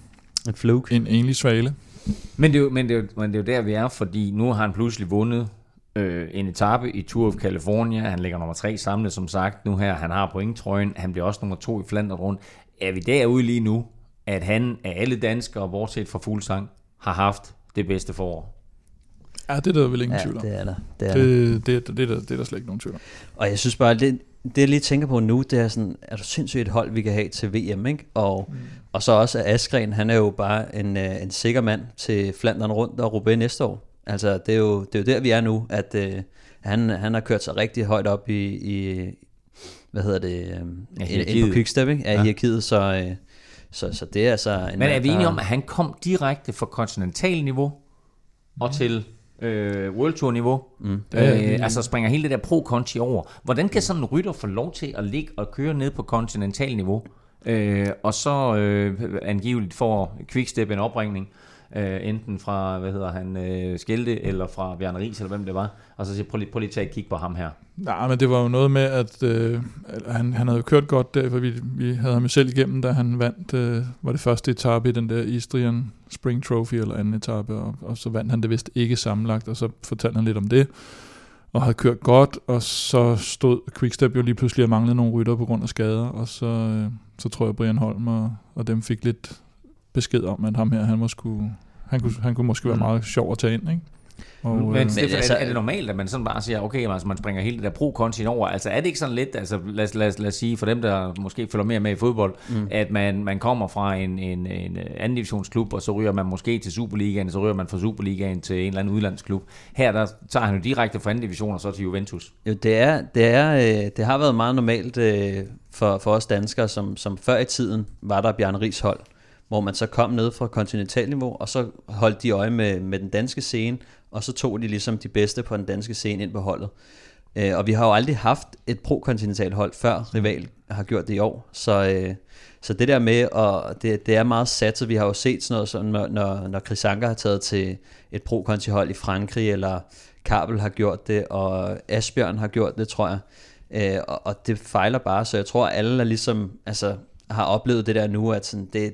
fluke, en enlig svale. Men det er jo der, vi er, fordi nu har han pludselig vundet en etape i Tour of California. Han ligger nummer 3 samlet, som sagt, nu her. Han har pointtrøjen. Han bliver også nummer 2 i Flandern rundt. Er vi derude lige nu, at han af alle danskere, bortset fra Fuglsang, har haft det bedste forår? Ja, det er der vel ingen tvivl om. Det er der slet ikke nogen tvivl om. Og jeg synes bare, det jeg lige tænker på nu, det er sådan, er det sindssygt et hold, vi kan have til VM, ikke? Og så også at Asgreen, han er jo bare en sikker mand til Flandern rundt og Roubaix næste år. Altså, det er jo der, vi er nu, at han har kørt sig rigtig højt op i hvad hedder det, ind på Quick-Step, ikke? Af hierarkiet, så det er altså... Men er vi enige om, at han kom direkte fra kontinentalniveau og til... World Tour niveau, altså springer hele det der pro-Conti over. Hvordan kan sådan en rytter få lov til at ligge og køre ned på kontinental niveau, og så angiveligt får Quick-Step en opringning, enten fra, Skelte, eller fra Bjarne Riis, eller hvem det var, og så siger, prøv lige tage et kig på ham her. Nej, men det var jo noget med, at han havde jo kørt godt der, for vi havde ham selv igennem, da han vandt, var det første etape i den der Istrian Spring Trophy, eller anden etape, og så vandt han det vist ikke sammenlagt, og så fortalte han lidt om det, og havde kørt godt, og så stod Quick-Step jo lige pludselig og manglede nogle rytter på grund af skader, og så tror jeg, Brian Holm og dem fik lidt besked om, at ham her, han kunne måske være meget sjov at tage ind, ikke? Men er det normalt, at man sådan bare siger, okay, altså man springer hele det der pro-kontin over? Altså er det ikke sådan lidt, altså lad os sige, for dem, der måske følger mere med i fodbold, at man kommer fra en anden divisionsklub, og så ryger man måske til Superligaen, så ryger man fra Superligaen til en eller anden udlandsklub. Her, der tager han jo direkte fra anden division, og så til Juventus. Jo, det har været meget normalt for os danskere, som før i tiden var der Bjarne Riis hold, hvor man så kom ned fra kontinentalniveau, og så holdt de øje med den danske scene, og så tog de ligesom de bedste på den danske scene ind på holdet. Og vi har jo aldrig haft et pro-kontinentalt hold før, Rival har gjort det i år, så det der med, og det er meget satset. Vi har jo set sådan noget, sådan, når Chris Anker har taget til et pro-konti hold i Frankrig, eller Kabel har gjort det, og Asbjørn har gjort det, tror jeg. Og det fejler bare, så jeg tror, at alle der ligesom, altså, har oplevet det der nu, at sådan, det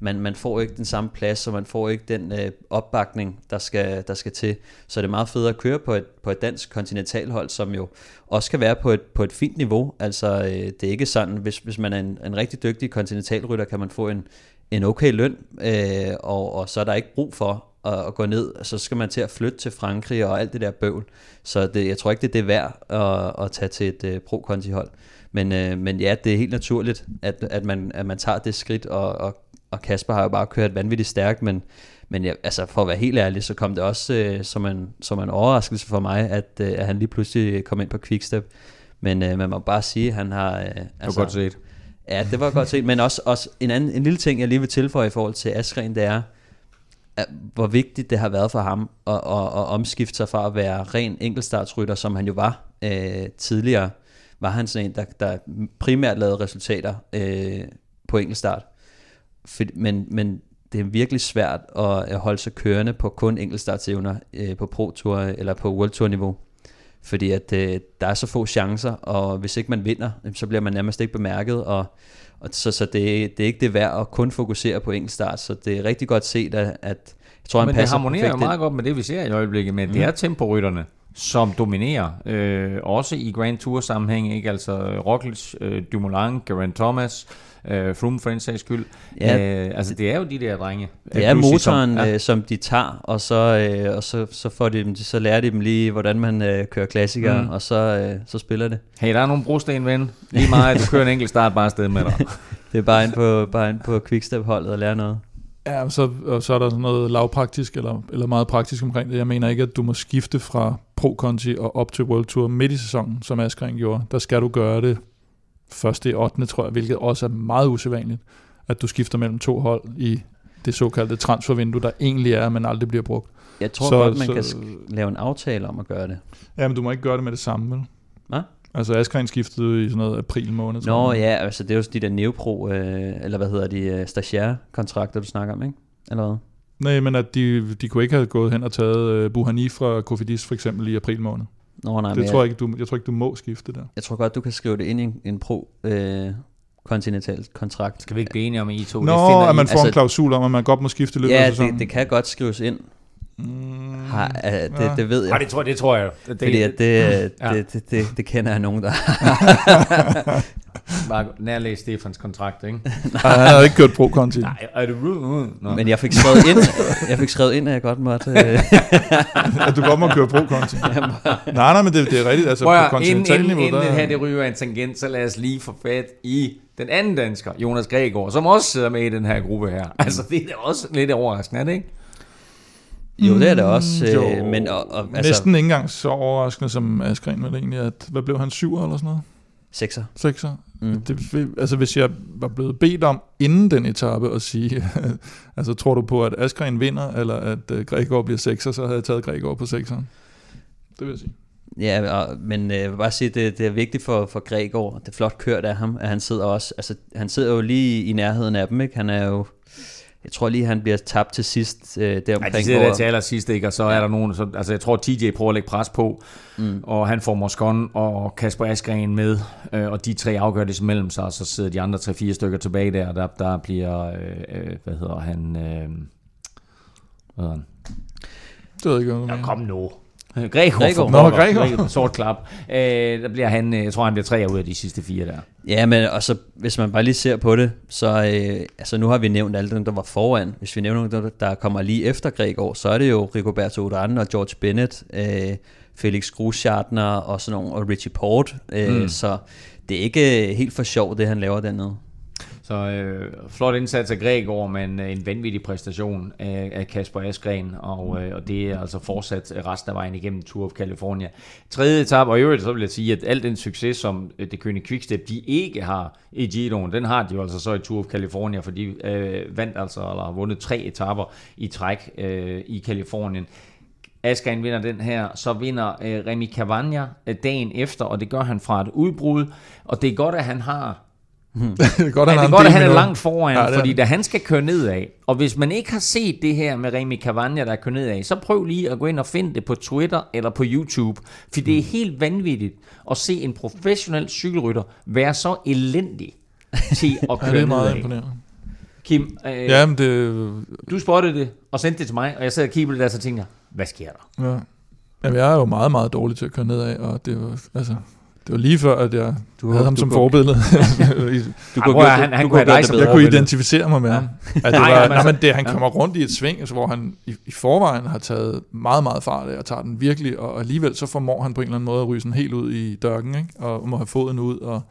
man får ikke den samme plads, og man får ikke den opbakning, der skal til. Så det er meget fedt at køre på et dansk kontinentalhold, som jo også kan være på et fint niveau. Altså det er ikke sådan, hvis man er en rigtig dygtig kontinentalrytter, kan man få en okay løn, og så er der ikke brug for at gå ned, så skal man til at flytte til Frankrig og alt det der bøvl. Så jeg tror ikke, det er værd at tage til et pro-konti-hold. Men ja, det er helt naturligt, at man tager det skridt, og Kasper har jo bare kørt vanvittigt stærkt, men jeg, altså for at være helt ærlig, så kom det også som en overraskelse for mig, at han lige pludselig kom ind på Quick-Step. Men man må bare sige, at han har... det var godt set. Ja, det var godt set, men også en lille ting, jeg lige vil tilføje i forhold til Asgreen, det er, hvor vigtigt det har været for ham at omskifte sig fra at være ren enkeltstartsrytter, som han jo var tidligere. Var han sådan en, der primært lavede resultater på enkeltstart. Men det er virkelig svært at holde sig kørende på kun enkeltstartsevner på pro-tour eller på World Tour niveau, fordi at der er så få chancer, og hvis ikke man vinder, så bliver man nærmest ikke bemærket, og så det er ikke det værd at kun fokusere på enkeltstart, så det er rigtig godt set, at jeg tror, han passer perfekt. Men det harmonerer jo meget godt med det, vi ser i øjeblikket, men det er temporytterne, som dominerer, også i Grand Tour sammenhæng, ikke? Altså Roglič, Dumoulin, Geraint Thomas, Froome for en sags skyld. Ja, altså det er jo de der drenge. Det er motoren, som de tager, og så får de dem, så lærer de dem lige, hvordan man kører klassikere, og så spiller det. Hey, der er nogle brosten, ven. Lige meget, at du kører en enkelt start bare afsted med dig. Det er bare ind på Quick-Step-holdet og lære noget. Ja, og så er der sådan noget lavpraktisk eller meget praktisk omkring det. Jeg mener ikke, at du må skifte fra pro-konti og op til World Tour midt i sæsonen, som Asgreen gjorde. Der skal du gøre det først i 8. tror jeg, hvilket også er meget usædvanligt, at du skifter mellem to hold i det såkaldte transfervindue, der egentlig er, men aldrig bliver brugt. Jeg tror godt, man kan lave en aftale om at gøre det. Ja, men du må ikke gøre det med det samme, vel? Hvad? Altså Asgreen skiftede i sådan noget april måned. Nå ja, altså det er jo de der Neopro, eller stagiaire-kontrakter, du snakker om, ikke? Eller hvad? Nej, men at de kunne ikke have gået hen og taget Buhani fra Cofidis for eksempel i april måned. Nå, nej, det tror jeg ikke, jeg tror ikke du må skifte der. Jeg tror godt du kan skrive det ind i en pro-kontinental kontrakt. Skal vi ikke blive enige om I to? Nå, at man får en klausul om at man godt må skifte løbet. Ja, det kan godt skrives ind. Det ved jeg. Nej, det tror jeg. Fordi at det kender jeg nogen der. Bare nærlæs Stefans kontrakt, ikke? Han havde ikke kørt pro-konti. Nej, men jeg fik skrevet ind. At jeg godt måtte at du godt må køre pro-konti. nej, men det er rigtigt. Altså på kontinentalniveau inden det her det ryger en tangent, så lad os lige få fat i den anden dansker, Jonas Gregaard, som også sidder med i den her gruppe her. Altså det er også lidt overraskende, ikke? Jo, det er det også. Men, altså, næsten ikke engang så overraskende som Asgreen var det egentlig, at hvad blev han, 7'er eller sådan noget? 6'er. 6'er. Mm. Det, altså hvis jeg var blevet bedt om inden den etape at sige, altså tror du på, at Asgreen vinder, eller at Gregaard bliver 6'er, så havde jeg taget Gregaard på 6'eren. Det vil jeg sige. Ja, men jeg vil bare sige, det er vigtigt for Gregaard, det er flot kørt af ham, at han sidder også, altså han sidder jo lige i nærheden af dem, ikke? Han er jo... Jeg tror lige, han bliver tabt til sidst. De sidder der til allersidst, ikke? Og så er der nogen... Så, altså, jeg tror, TJ prøver at lægge pres på, og han får Moscon og Kasper Asgreen med, og de tre afgør det imellem sig, og så sidder de andre 3-4 stykker tilbage der, og der bliver... hvad hedder han? Det ved ikke, hvad jeg kom nu. Gregaard. Sort klap. Der bliver han... Jeg tror, han bliver 3 ud af de sidste 4 der. Ja, men og så hvis man bare lige ser på det, så altså nu har vi nævnt alle dem, der var foran. Hvis vi nævner dem, der kommer lige efter Gregaard, så er det jo Rigoberto Urán og George Bennett, Felix Grosjean og sådan nogle, og Richie Porte. Så det er ikke helt for sjovt, det han laver dernede. Så flot indsats af Gregaard, men en vanvittig præstation af Kasper Asgreen, og det er altså fortsat resten af vejen igennem Tour of California. Tredje etape, og i øvrigt så vil jeg sige, at al den succes, som Deceuninck Quick-Step, de ikke har i Giroen, den har de jo altså så i Tour of California, for de har vundet 3 etaper i træk i Californien. Asgreen vinder den her, så vinder Rémi Cavagna dagen efter, og det gør han fra et udbrud, og det er godt, at han har... Det er godt, at han er langt foran, fordi da han skal køre nedad, og hvis man ikke har set det her med Rémi Cavagna, der kører nedad, så prøv lige at gå ind og finde det på Twitter eller på YouTube, for det er helt vanvittigt at se en professionel cykelrytter være så elendig til at køre nedad. Kim, du spottede det og sendte det til mig, og jeg sad og kiggede der, så tænkte jeg, hvad sker der? Ja. Jamen, jeg er jo meget, meget dårlig til at køre nedad, og det var altså... Det var lige før, at jeg havde ham som forbillede. Jeg kunne identificere mig med ham. Han kommer rundt i et sving, hvor han i forvejen har taget meget, meget fart af, og tager den virkelig, og alligevel så formår han på en eller anden måde at ryge sådan helt ud i dørken, ikke? Og må have foden ud, og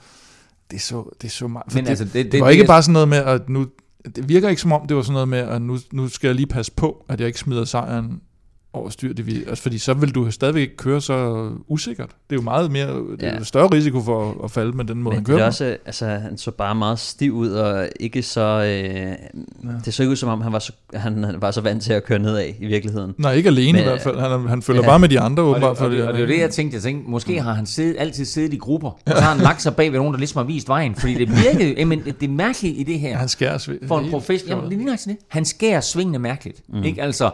det er så meget. Men altså, det var ikke bare sådan noget med, at nu... Det virker ikke som om, det var sådan noget med, at nu skal jeg lige passe på, at jeg ikke smider sejren overstyr det, altså fordi så vil du stadigvæk ikke køre så usikkert. Det er jo meget mere, det er større risiko for at falde med den måde, men han kører. Men det er også, altså han så bare meget stiv ud, og ikke så, det så ikke ud som om, han var så vant til at køre nedad i virkeligheden. Nej, ikke alene, men i hvert fald. Han følger bare med de andre åbenbart. Og det er jo det, jeg tænkte, måske har han altid siddet i grupper, og så har han lagt sig bag ved nogen, der ligesom har vist vejen, fordi det virkede, men det er mærkeligt i det her. Han skærer svingene. For en professionel, det ligner ikke sådan det. Han skærer svingene mærkeligt, ikke? Altså,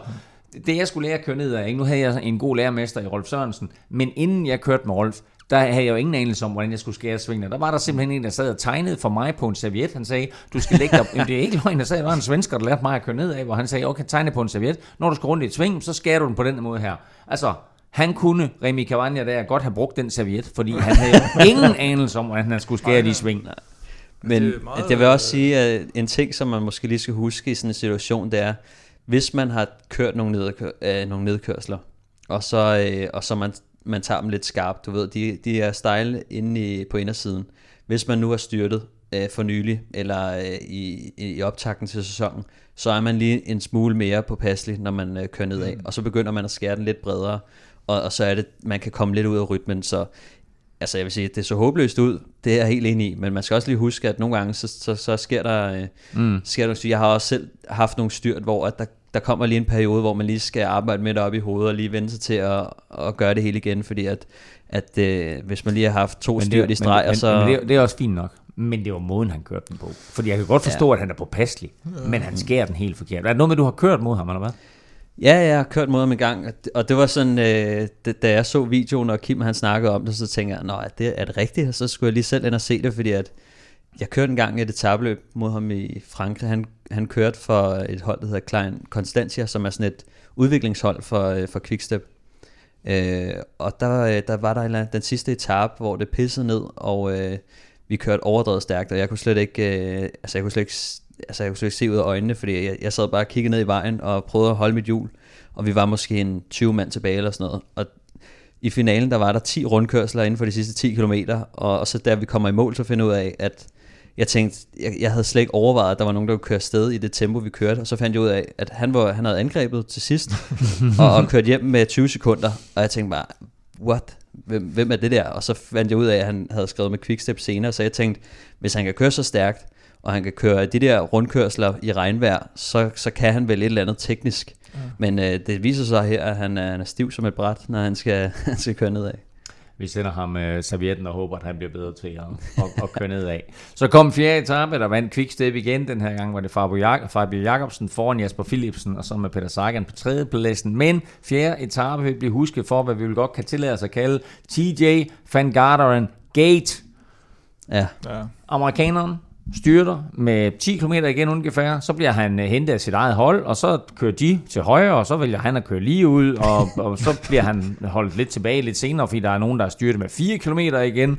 det jeg skulle lære at køre ned af, ikke? Nu havde jeg en god lærermester i Rolf Sørensen, men inden jeg kørte med Rolf, der havde jeg jo ingen anelse om, hvordan jeg skulle skære svingene. Der var der simpelthen en, der sad og tegnede for mig på en serviet. Han sagde, du skal lægge dig... Jamen, det er ikke løgn, der sagde, der var en svensker, der lærte mig at køre ned af, hvor han sagde, okay, tegne på en serviet. Når du skal rundt i et sving, så skærer du den på den måde her. Altså, han kunne, Rémi Cavagna, der godt have brugt den serviet, fordi han havde ingen anelse om, hvordan han skulle skære de sving. Men det vil også sige, at en ting, som man måske lige skal huske i sådan en situation, det er, hvis man har kørt nogle nedkørsler, og så man tager dem lidt skarpt, du ved, de er stejle på indersiden. Hvis man nu har styrtet for nylig, eller i optakten til sæsonen, så er man lige en smule mere påpasselig, når man kører nedad, og så begynder man at skære den lidt bredere, og så er det, man kan komme lidt ud af rytmen, så... Altså jeg vil sige, at det så håbløst ud, det er jeg helt enig i, men man skal også lige huske, at nogle gange, så sker der, jeg har også selv haft nogle styrt, hvor at der kommer lige en periode, hvor man lige skal arbejde med det op i hovedet, og lige vende sig til at gøre det hele igen, fordi at hvis man lige har haft 2 styrt i streg, og så... Men det er også fint nok. men det var måden, han kørte den på. Fordi jeg kan godt forstå, at han er påpasselig, men han skærer den helt forkert. Er det noget med, du har kørt mod ham, eller hvad? Ja, jeg har kørt mod ham en gang, og det var sådan, da jeg så videoen, og Kim han snakkede om det, så tænkte jeg, er det rigtigt? Og så skulle jeg lige selv ind og se det, fordi at jeg kørte en gang et etabløb mod ham i Frankrig. Han kørte for et hold, der hedder Klein Constantia, som er sådan et udviklingshold for Quickstep. Og der var den sidste etape, hvor det pissede ned, og vi kørte overdrevet stærkt, og jeg kunne slet ikke, jeg kunne slet ikke se ud af øjnene, fordi jeg sad bare og kiggede ned i vejen og prøvede at holde mit hjul, og vi var måske en 20 mand tilbage eller sådan noget. Og i finalen, der var der 10 rundkørsler inden for de sidste 10 kilometer, og så da vi kommer i mål, så finder jeg ud af, at jeg tænkte, jeg havde slet ikke overvejet, at der var nogen, der kunne køre afsted i det tempo, vi kørte, og så fandt jeg ud af, at han havde angrebet til sidst, og kørt hjem med 20 sekunder, og jeg tænkte bare, what? Hvem er det der? Og så fandt jeg ud af, at han havde skrevet med Quickstep senere, så jeg tænkte, hvis han kan køre så stærkt, og han kan køre de der rundkørsler i regnvejr, så kan han vel et eller andet teknisk. Ja. Men det viser sig her, at han er stiv som et bræt, når han skal køre nedad. Vi sender ham servietten og håber, at han bliver bedre til at køre nedad. Så kom fjerde etape, der vandt Quickstep igen. Den her gang var det Fabio Jakobsen foran Jasper Philipsen, og så med Peter Sagan på tredje pladsen. Men fjerde etape vil blive husket for, hvad vi vil godt kan tillade os at kalde Tejay van Garderen Gate. Ja. Amerikaneren styrter med 10 km igen ungefær, så bliver han hentet af sit eget hold, og så kører de til højre, og så vælger han at køre lige ud, og så bliver han holdt lidt tilbage lidt senere, fordi der er nogen, der er styrtet med 4 km igen.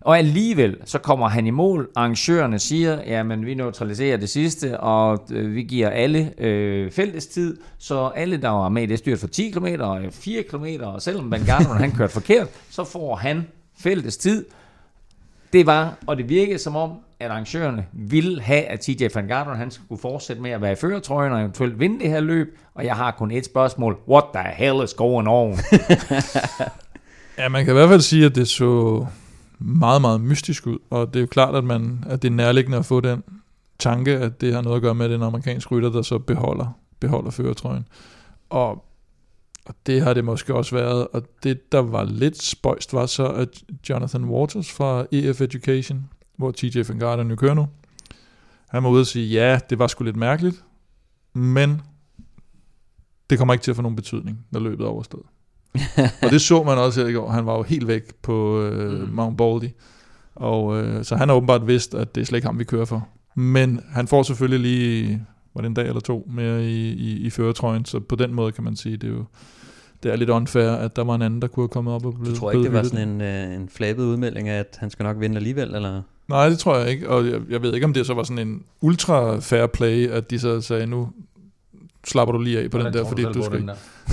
Og alligevel, så kommer han i mål. Arrangørerne siger, jamen vi neutraliserer det sidste, og vi giver alle fællestid, så alle, der var med i det styrt for 10 km og 4 km, og selvom Van Garderen han kørte forkert, så får han fællestid. Det var, og det virkede som om, at arrangørerne ville have, at Tejay van Garderen han skulle fortsætte med at være i førertrøjen og eventuelt vinde det her løb, og jeg har kun et spørgsmål. What the hell is going on? Ja, man kan i hvert fald sige, at det så meget, meget mystisk ud, og det er jo klart, at det er nærliggende at få den tanke, at det har noget at gøre med den amerikanske rytter, der så beholder førertrøjen. Og det har det måske også været, og det, der var lidt spøjst, var så, at Jonathan Waters fra EF Education, hvor Tejay van Garderen nu kører nu, han må ud og sige, ja, det var sgu lidt mærkeligt, men det kommer ikke til at få nogen betydning, når løbet er overstået. Og det så man også her i går, han var jo helt væk på Mount Baldy, og så han har åbenbart vidst, at det er slet ikke ham, vi kører for. Men han får selvfølgelig lige... var det en dag eller to mere i førertrøjen, så på den måde kan man sige, det er lidt unfair, at der var en anden, der kunne have kommet op og blevet... Du tror ikke, det var sådan en flabet udmelding af, at han skal nok vinde alligevel, eller...? Nej, det tror jeg ikke, og jeg ved ikke, om det så var sådan en ultra fair play, at de så sagde, nu slapper du lige af på den der, fordi du skal...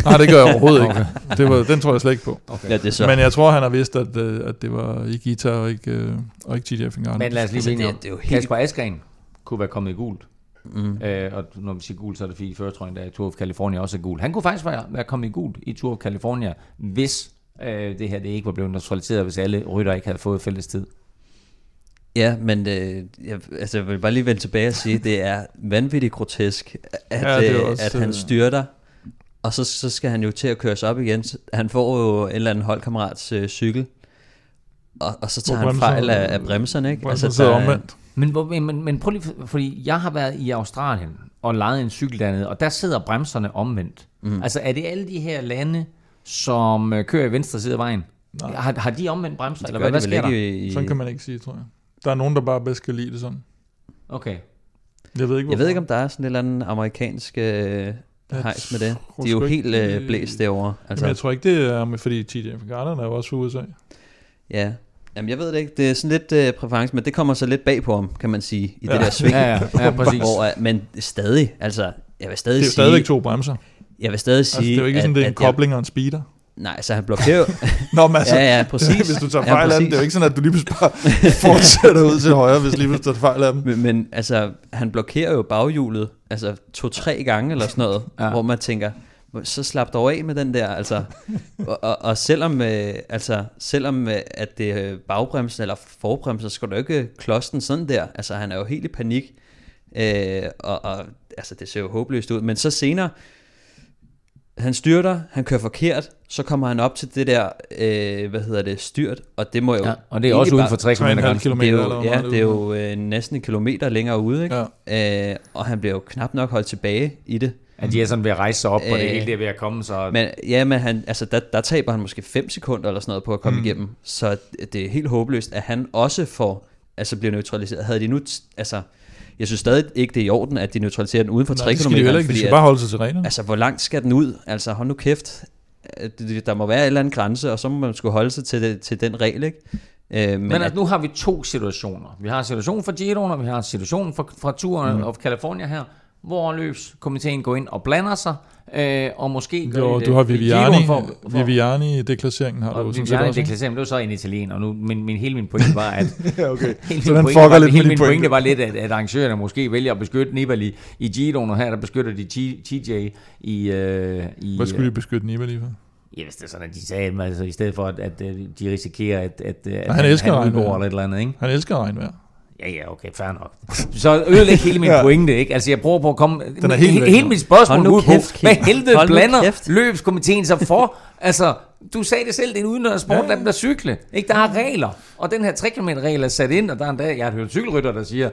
Nej, det gør jeg overhovedet ikke. Den tror jeg slet ikke på. Okay. Ja, det så. Men jeg tror, han har vidst, at det var i guitar og ikke Tejay van Garderen. Men lad os lige se, Kasper Asgreen kunne være kommet i gult. Og når man siger gul, så er det fordi førertrøjen der i Tour of California også er gul. Han kunne faktisk være kommet i gul i Tour of California, hvis det her det ikke var blevet neutraliseret, hvis alle rytter ikke havde fået fælles tid. Ja, men jeg vil bare lige vende tilbage og sige, det er vanvittigt grotesk, at han styrter, og så skal han jo til at køres op igen. Han får jo en eller anden holdkammerats cykel, og så tager han fejl af bremserne, ikke? Bremserne sidder omvendt. Men prøv lige, fordi jeg har været i Australien og lejet en cykel dernede, og der sidder bremserne omvendt. Altså er det alle de her lande, som kører i venstre side af vejen? Har de omvendt bremser? Eller hvad sker der? Sådan kan man ikke sige, tror jeg. Der er nogen, der bare bedst kan lide det sådan. Okay. Jeg ved ikke, om der er sådan et eller andet amerikansk hejs med det. De er jo helt blæst derovre. Altså. Jamen, jeg tror ikke, det er, fordi Tejay van Garderen er jo også fra USA. Ja. Jamen, jeg ved det ikke. Det er sådan lidt præference, men det kommer så lidt bag på ham, kan man sige, i det der sving. Ja, præcis. Men stadig, altså, jeg vil stadig sige... Det er jo stadigvæk to bremser. Jeg vil stadig sige... Altså, det er jo ikke sådan, det er en kobling og en speeder. Nej, så altså, han blokerer jo... Nå, men altså, ja, præcis. Hvis du tager fejl af dem, det er jo ikke sådan, at du lige pludselig bare fortsætter ud til højre, hvis lige pludselig tager fejl af dem. Men altså, han blokerer jo baghjulet, altså 2-3 gange eller sådan noget, hvor man tænker... så slap dig af med den der, altså. og selvom, at det er bagbremsen eller forbremsen, så skal du ikke klosten sådan der, altså han er jo helt i panik, og altså det ser jo håbløst ud, men så senere, han styrter, han kører forkert, så kommer han op til det der, styrt, og det må jo... Ja, og det er også uden for 3 km. Ja, det er jo næsten en kilometer længere ude, ikke? Ja. Og han bliver jo knap nok holdt tilbage i det. At de er sådan ved at rejse sig op, og det hele det er ved at komme, så... Men, ja, men han, altså, der taber han måske 5 sekunder eller sådan noget på at komme igennem, så det er helt håbløst, at han også får... Altså bliver neutraliseret. Havde de nu... Altså... Jeg synes stadig ikke, det er i orden, at de neutraliserer den uden for 3 km. Nej, det skal de ikke. De skal bare holde sig til reglerne. Altså, hvor langt skal den ud? Altså, hold nu kæft. Der må være en eller anden grænse, og så må man skulle holde sig til den regel, ikke? Men altså, nu har vi 2 situationer. Vi har situationen for Giroen, og vi har situationen fra Touren of California her, hvor løbskomiteen går ind og blander sig, og måske... Jo, du har Viviani, for Viviani i deklasseringen. Har du Viviani i deklasseringen, det var så en italiener, og nu, hele min pointe var, at okay. Hele min pointe var lidt, at arrangørerne måske vælger at beskytte Nibali i Giroen, og her der beskytter de TJ i... Hvad skulle de beskytte Nibali for? Ja, hvis det er sådan, at de sagde, altså, i stedet for, at de risikerer, at han udgår eller et eller andet, ikke? Han elsker regnvejr. Ja, okay, fair nok. Så ødelæg hele min pointe, ikke? Altså, jeg prøver på at komme... Hele mit spørgsmål ud på, hvad helvede blander løbskomiteen sig for? Altså, du sagde det selv, det er en udendørs sport, der bliver cykle. Ikke? Der er regler, og den her 3 km-regel er sat ind, og der er en dag, jeg har hørt cykelrytter, der siger,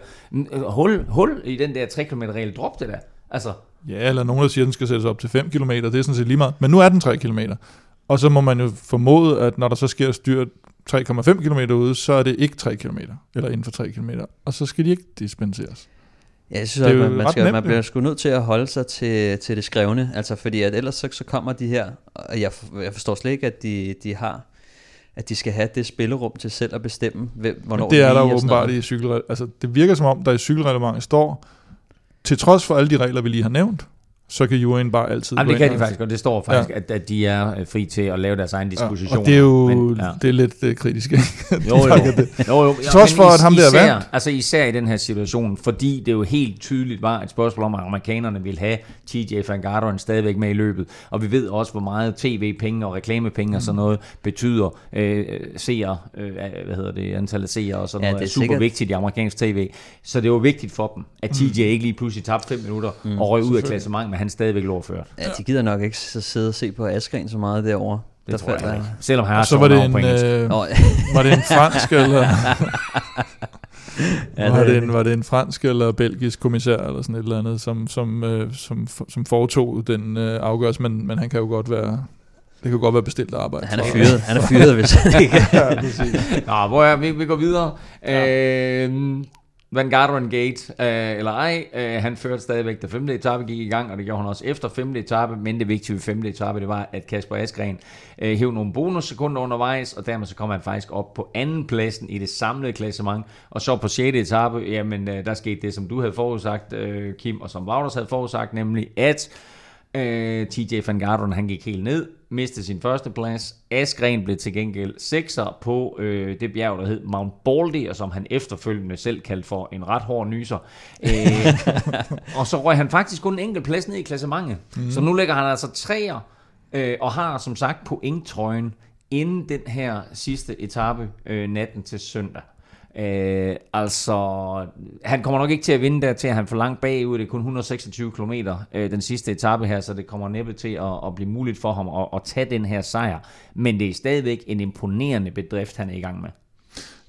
hul i den der 3 km-regel, drop det der. Altså. Ja, eller nogen, der siger, den skal sættes op til 5 km, det er sådan set lige meget. Men nu er den 3 km, og så må man jo formode, at når der så sker styrt, 3,5 km ude, så er det ikke 3 km, eller inden for 3 km, og så skal de ikke dispenseres. Ja, jeg synes også, at man bliver sgu nødt til at holde sig til det skrevne, altså fordi at ellers så kommer de her, og jeg forstår slet ikke, at de skal have det spillerum til selv at bestemme, hvornår det er der åbenbart i cykelreglementet. Altså det virker som om, der i cykelreglementet står, til trods for alle de regler, vi lige har nævnt, så kan juryen bare altid... Jamen, det kan de faktisk, og det står faktisk, at de er fri til at lave deres egen diskussioner. Ja, og det er jo det er lidt kritisk. Jo. Trods for, at ham der er vandt. Altså især i den her situation, fordi det jo helt tydeligt var et spørgsmål om, at amerikanerne ville have Tejay van Garderen stadigvæk med i løbet. Og vi ved også, hvor meget tv-penge og reklamepenge og sådan noget betyder seere, antallet seere og sådan noget. Det er super vigtigt i amerikansk tv. Så det var vigtigt for dem, at Tejay ikke lige pludselig tabte 5 minutter og røg ud af klassementet. Han stadigvæk overført. Ja, de gider nok ikke så sidde og se på Asgreen så meget derovre. Det tror jeg ikke. Selvom han har så var det en fransk eller var det en fransk eller belgisk kommissær eller sådan et eller andet, som foretog den afgørelse, men han kan jo godt være. Det kan godt være bestilt arbejde. Han er fyret hvis han ikke. Nå, vi går videre. Ja. Van Garderen Gate, eller ej, han førte stadigvæk, da 5. etape gik i gang, og det gjorde han også efter 5. etape, men det vigtige ved 5. etape, det var, at Kasper Asgreen hævde nogle bonussekunder undervejs, og dermed så kom han faktisk op på anden pladsen i det samlede klassement, og så på 6. etape, jamen der skete det, som du havde forudsagt, Kim, og som Wouters havde forudsagt, nemlig at Tejay van Garderen, han gik helt ned, mistede sin første plads. Asgreen blev til gengæld 6'er på det bjerg, der hed Mount Baldy, og som han efterfølgende selv kaldte for en ret hård nyser. Og så røg han faktisk kun en enkelt plads ned i klassementet. Mm. Så nu ligger han altså 3'er, og har som sagt pointtrøjen inden den her sidste etape natten til søndag. Altså han kommer nok ikke til at vinde der til, at han får langt bagud. Det er kun 126 km den sidste etape her, så det kommer næppe til at blive muligt for ham at tage den her sejr, men det er stadigvæk en imponerende bedrift, han er i gang med.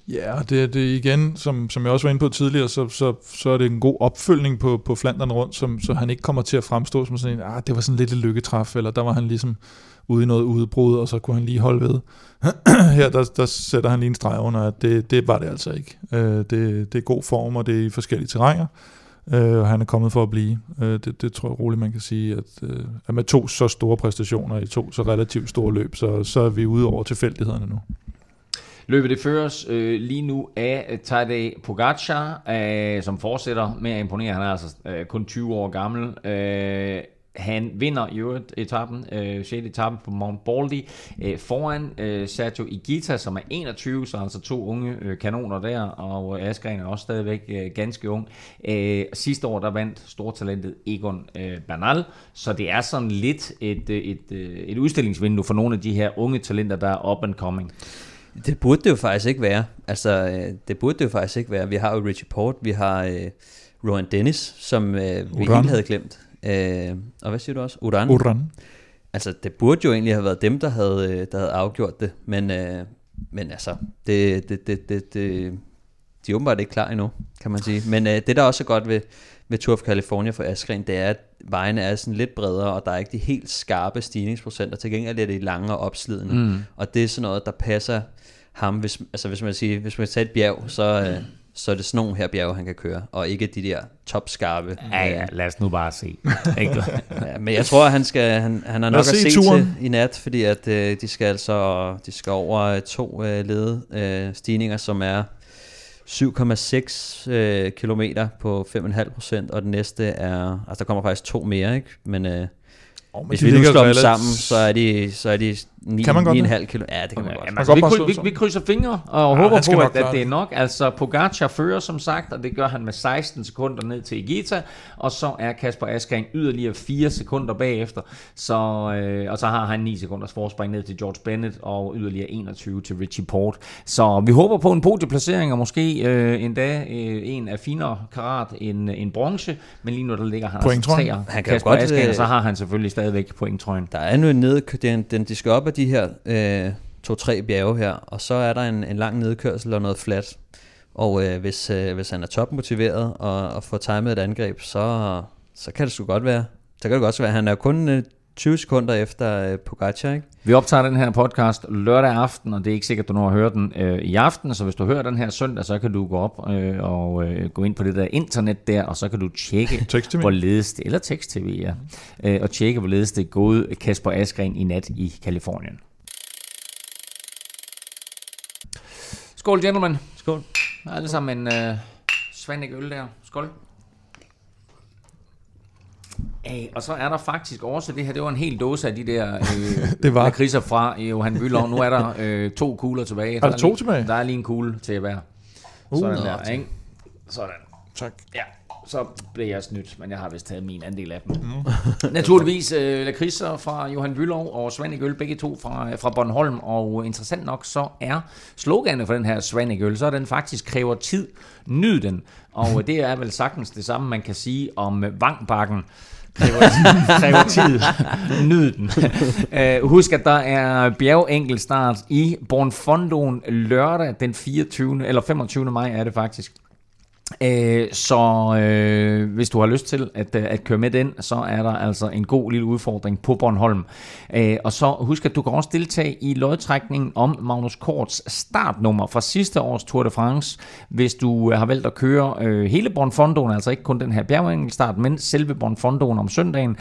Ja, og det igen, som jeg også var inde på tidligere, så er det en god opfølgning på Flandern rundt, så han ikke kommer til at fremstå som sådan en, det var sådan lidt et lykketræf, eller der var han ligesom ude i noget udbrud, og så kunne han lige holde ved. Her, der sætter han lige en streg under, at det var det altså ikke. Det er god form, og det er i forskellige terrænger, og han er kommet for at blive. Det tror jeg roligt, man kan sige, at med 2 så store præstationer i 2 så relativt store løb, så er vi ude over tilfældighederne nu. Løbet det føres lige nu af Tadej Pogačar, som fortsætter med at imponere. Han er altså kun 20 år gammel. Han vinder i øvrigt etappen, 6. etappen på Mount Baldy, foran Sergio Higuita, som er 21, så altså 2 unge kanoner der, og Asgreen er også stadigvæk ganske ung. Sidste år der vandt stortalentet Egon Bernal, så det er sådan lidt et udstillingsvindue for nogle af de her unge talenter, der er up and coming. Det burde det jo faktisk ikke være. Vi har jo Richie Porte, vi har Rohan Dennis, som vi ikke havde glemt. Og hvad siger du også? Urán. Altså, det burde jo egentlig have været dem, der havde afgjort det, men altså, det de er åbenbart ikke klar endnu, kan man sige. Men det, der også er godt ved Tour of California for Asgreen, det er, at vejene er sådan lidt bredere, og der er ikke de helt skarpe stigningsprocenter. Til gengæld er det lange og opslidende, og det er sådan noget, der passer ham. Hvis man tager et bjerg, så er det sådan nogle her bjerge, han kan køre, og ikke de der topskarpe. Ja, lad os nu bare se. Ja, men jeg tror, han har nok at se til i nat, fordi at, de skal over to stigninger, som er 7,6 kilometer på 5,5%, og den næste er... Altså, der kommer faktisk to mere, ikke? Men hvis vi lykker dem sammen, så er de 9,5 km. Ja, det kan man godt. Altså, vi krydser fingre og håber på, at det er nok. Altså, Pogačar fører, som sagt, og det gør han med 16 sekunder ned til Igita, og så er Kasper Asgreen yderligere 4 sekunder bagefter, og så har han 9 sekunders forspring ned til George Bennett, og yderligere 21 til Richie Port. Så vi håber på en podieplacering, og måske en af finere karat end bronze, men lige nu der ligger han altså 3'er. Han kan Kasper Asgreen, og så har han selvfølgelig stadigvæk pointtrøjen. Der er nu de skal op af de her 2-3 bjerge her, og så er der en lang nedkørsel og noget flat, og hvis han er topmotiveret og får timet et angreb, så kan det sgu godt være. Så kan det godt være, han er kun 20 sekunder efter Pogačar, ikke? Vi optager den her podcast lørdag aften, og det er ikke sikkert, du når at høre den i aften, så hvis du hører den her søndag, så kan du gå op og gå ind på det der internet der, og så kan du tjekke, og tjekke, hvorledes det er gået Kasper Asgreen i nat i Kalifornien. Skål, gentlemen. Skål. Der er alle sammen en svandig øl der. Skål. Og så er der faktisk også, det her, det var en hel dåse af de der lakridser fra Johan Bülow. Nu er der 2 kugler tilbage. Er der 2 tilbage? Der er lige en kugle til hver. Sådan der, ikke? Sådan. Tak. Ja, så blev jeg snydt, men jeg har vist taget min andel af dem. Naturligvis lakridser fra Johan Bülow og Svaneke Øl, begge to fra Bornholm. Og interessant nok, så er sloganet for den her Svaneke Øl, så er den faktisk kræver tid. Nyd den. Og det er vel sagtens det samme, man kan sige om Vangbakken. Kræver tid. Nyd den. Husk, at der er bjergenkelstart i Bornfondoen lørdag den 25. maj er det faktisk. Så hvis du har lyst til at køre med den, så er der altså en god lille udfordring på Bornholm. Og så husk, at du kan også deltage i lodtrækningen om Magnus Korts startnummer fra sidste års Tour de France, hvis du har valgt at køre hele Bornfondoen, altså ikke kun den her bjergenkelstart, men selve Bornfondoen om søndagen.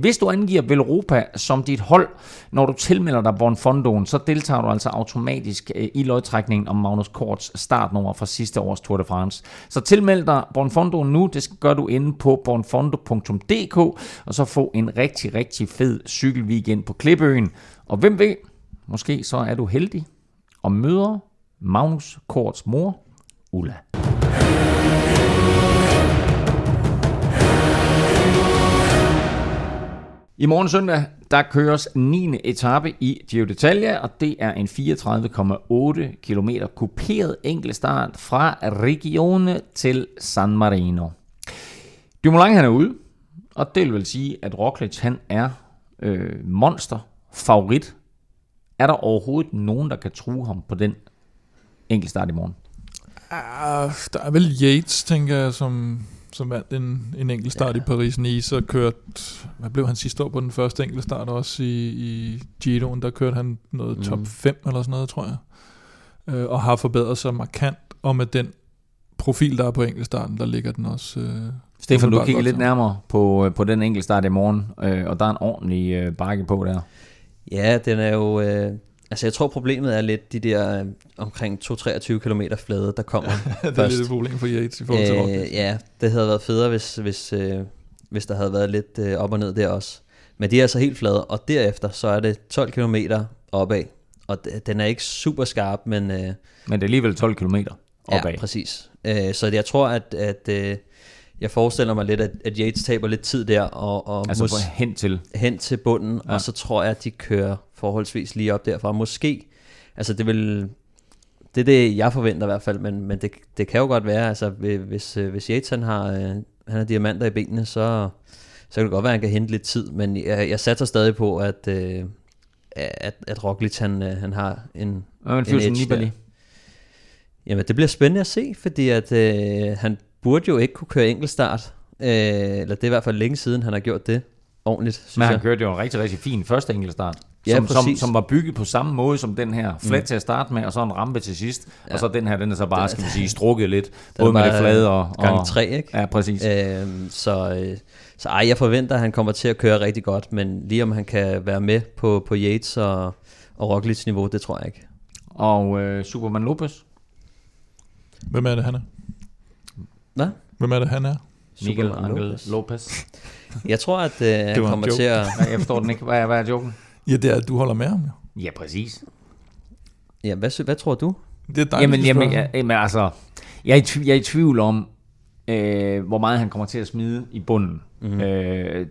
Hvis du angiver Velropa som dit hold, når du tilmelder dig Bornfondoen, så deltager du altså automatisk i lodtrækningen om Magnus Korts startnummer fra sidste års Tour de France. Så tilmeld dig Bornfondo nu, det gør du inde på bornfondo.dk, og så få en rigtig, rigtig fed cykelweekend på Klippeøen. Og hvem ved, måske så er du heldig og møder Magnus Korts mor, Ulla. I morgen søndag, der køres 9. etape i Giro d'Italia, og det er en 34,8 km kuperet enkeltstart fra Regione til San Marino. Dumoulin han er ude, og det vil sige, at Roglič han er monsterfavorit. Er der overhovedet nogen, der kan true ham på den enkeltstart i morgen? Der er vel Yates, tænker jeg, som vandt en enkeltstart i Paris-Nice og kørte, hvad blev han sidste år på den første enkeltstart også i Giroen, der kørte han noget top 5 eller sådan noget, tror jeg, og har forbedret sig markant, og med den profil, der er på enkeltstarten, der ligger den også... Stefan, du kigger lidt nærmere på den enkeltstart i morgen, og der er en ordentlig bakke på der. Ja, den er jo... Altså jeg tror problemet er lidt de der omkring 2-23 kilometer flade, der kommer ja, det er lidt et problem for Yates i forhold til Roglič. Ja, det havde været federe, hvis der havde været lidt op og ned der også. Men de er altså helt flade, og derefter så er det 12 kilometer opad. Og den er ikke super skarp, men... Men det er alligevel 12 kilometer opad. Ja, præcis. Så jeg tror, at jeg forestiller mig lidt, at Yates taber lidt tid der. Og altså hen til bunden, ja. Og så tror jeg, at de kører forholdsvis lige op derfra. Måske, altså det er det, jeg forventer i hvert fald, men det kan jo godt være, altså hvis Yates han har diamanter i benene, så så kan det godt være, at han kan hente lidt tid, men jeg satser stadig på, at Roglic han har en edge. Jamen, det bliver spændende at se, fordi at han burde jo ikke kunne køre enkeltstart, eller det er i hvert fald længe siden, han har gjort det ordentligt, synes jeg. Men han kørte jo en rigtig, rigtig fin første enkeltstart, som var bygget på samme måde som den her. Flat til at starte med, og så en rampe til sidst, ja. Og så den her, den er så bare, skal man sige, strukket lidt, både med det flade og gang 3, ikke? Ja, præcis. Jeg forventer, at han kommer til at køre rigtig godt, men lige om han kan være med på Yates og Roglic niveau, det tror jeg ikke. Og Superman Lopez? Hvem er det, han er? Hvad? Hvem er det, han er? Mikael Lopez. Jeg tror, at han kommer til at... Jeg forstår den ikke. Hvad er joken? Ja, det er, at du holder med ham. Ja, ja, præcis. Ja, hvad tror du? Det er dejligt. Jamen altså, jeg er i tvivl om, hvor meget han kommer til at smide i bunden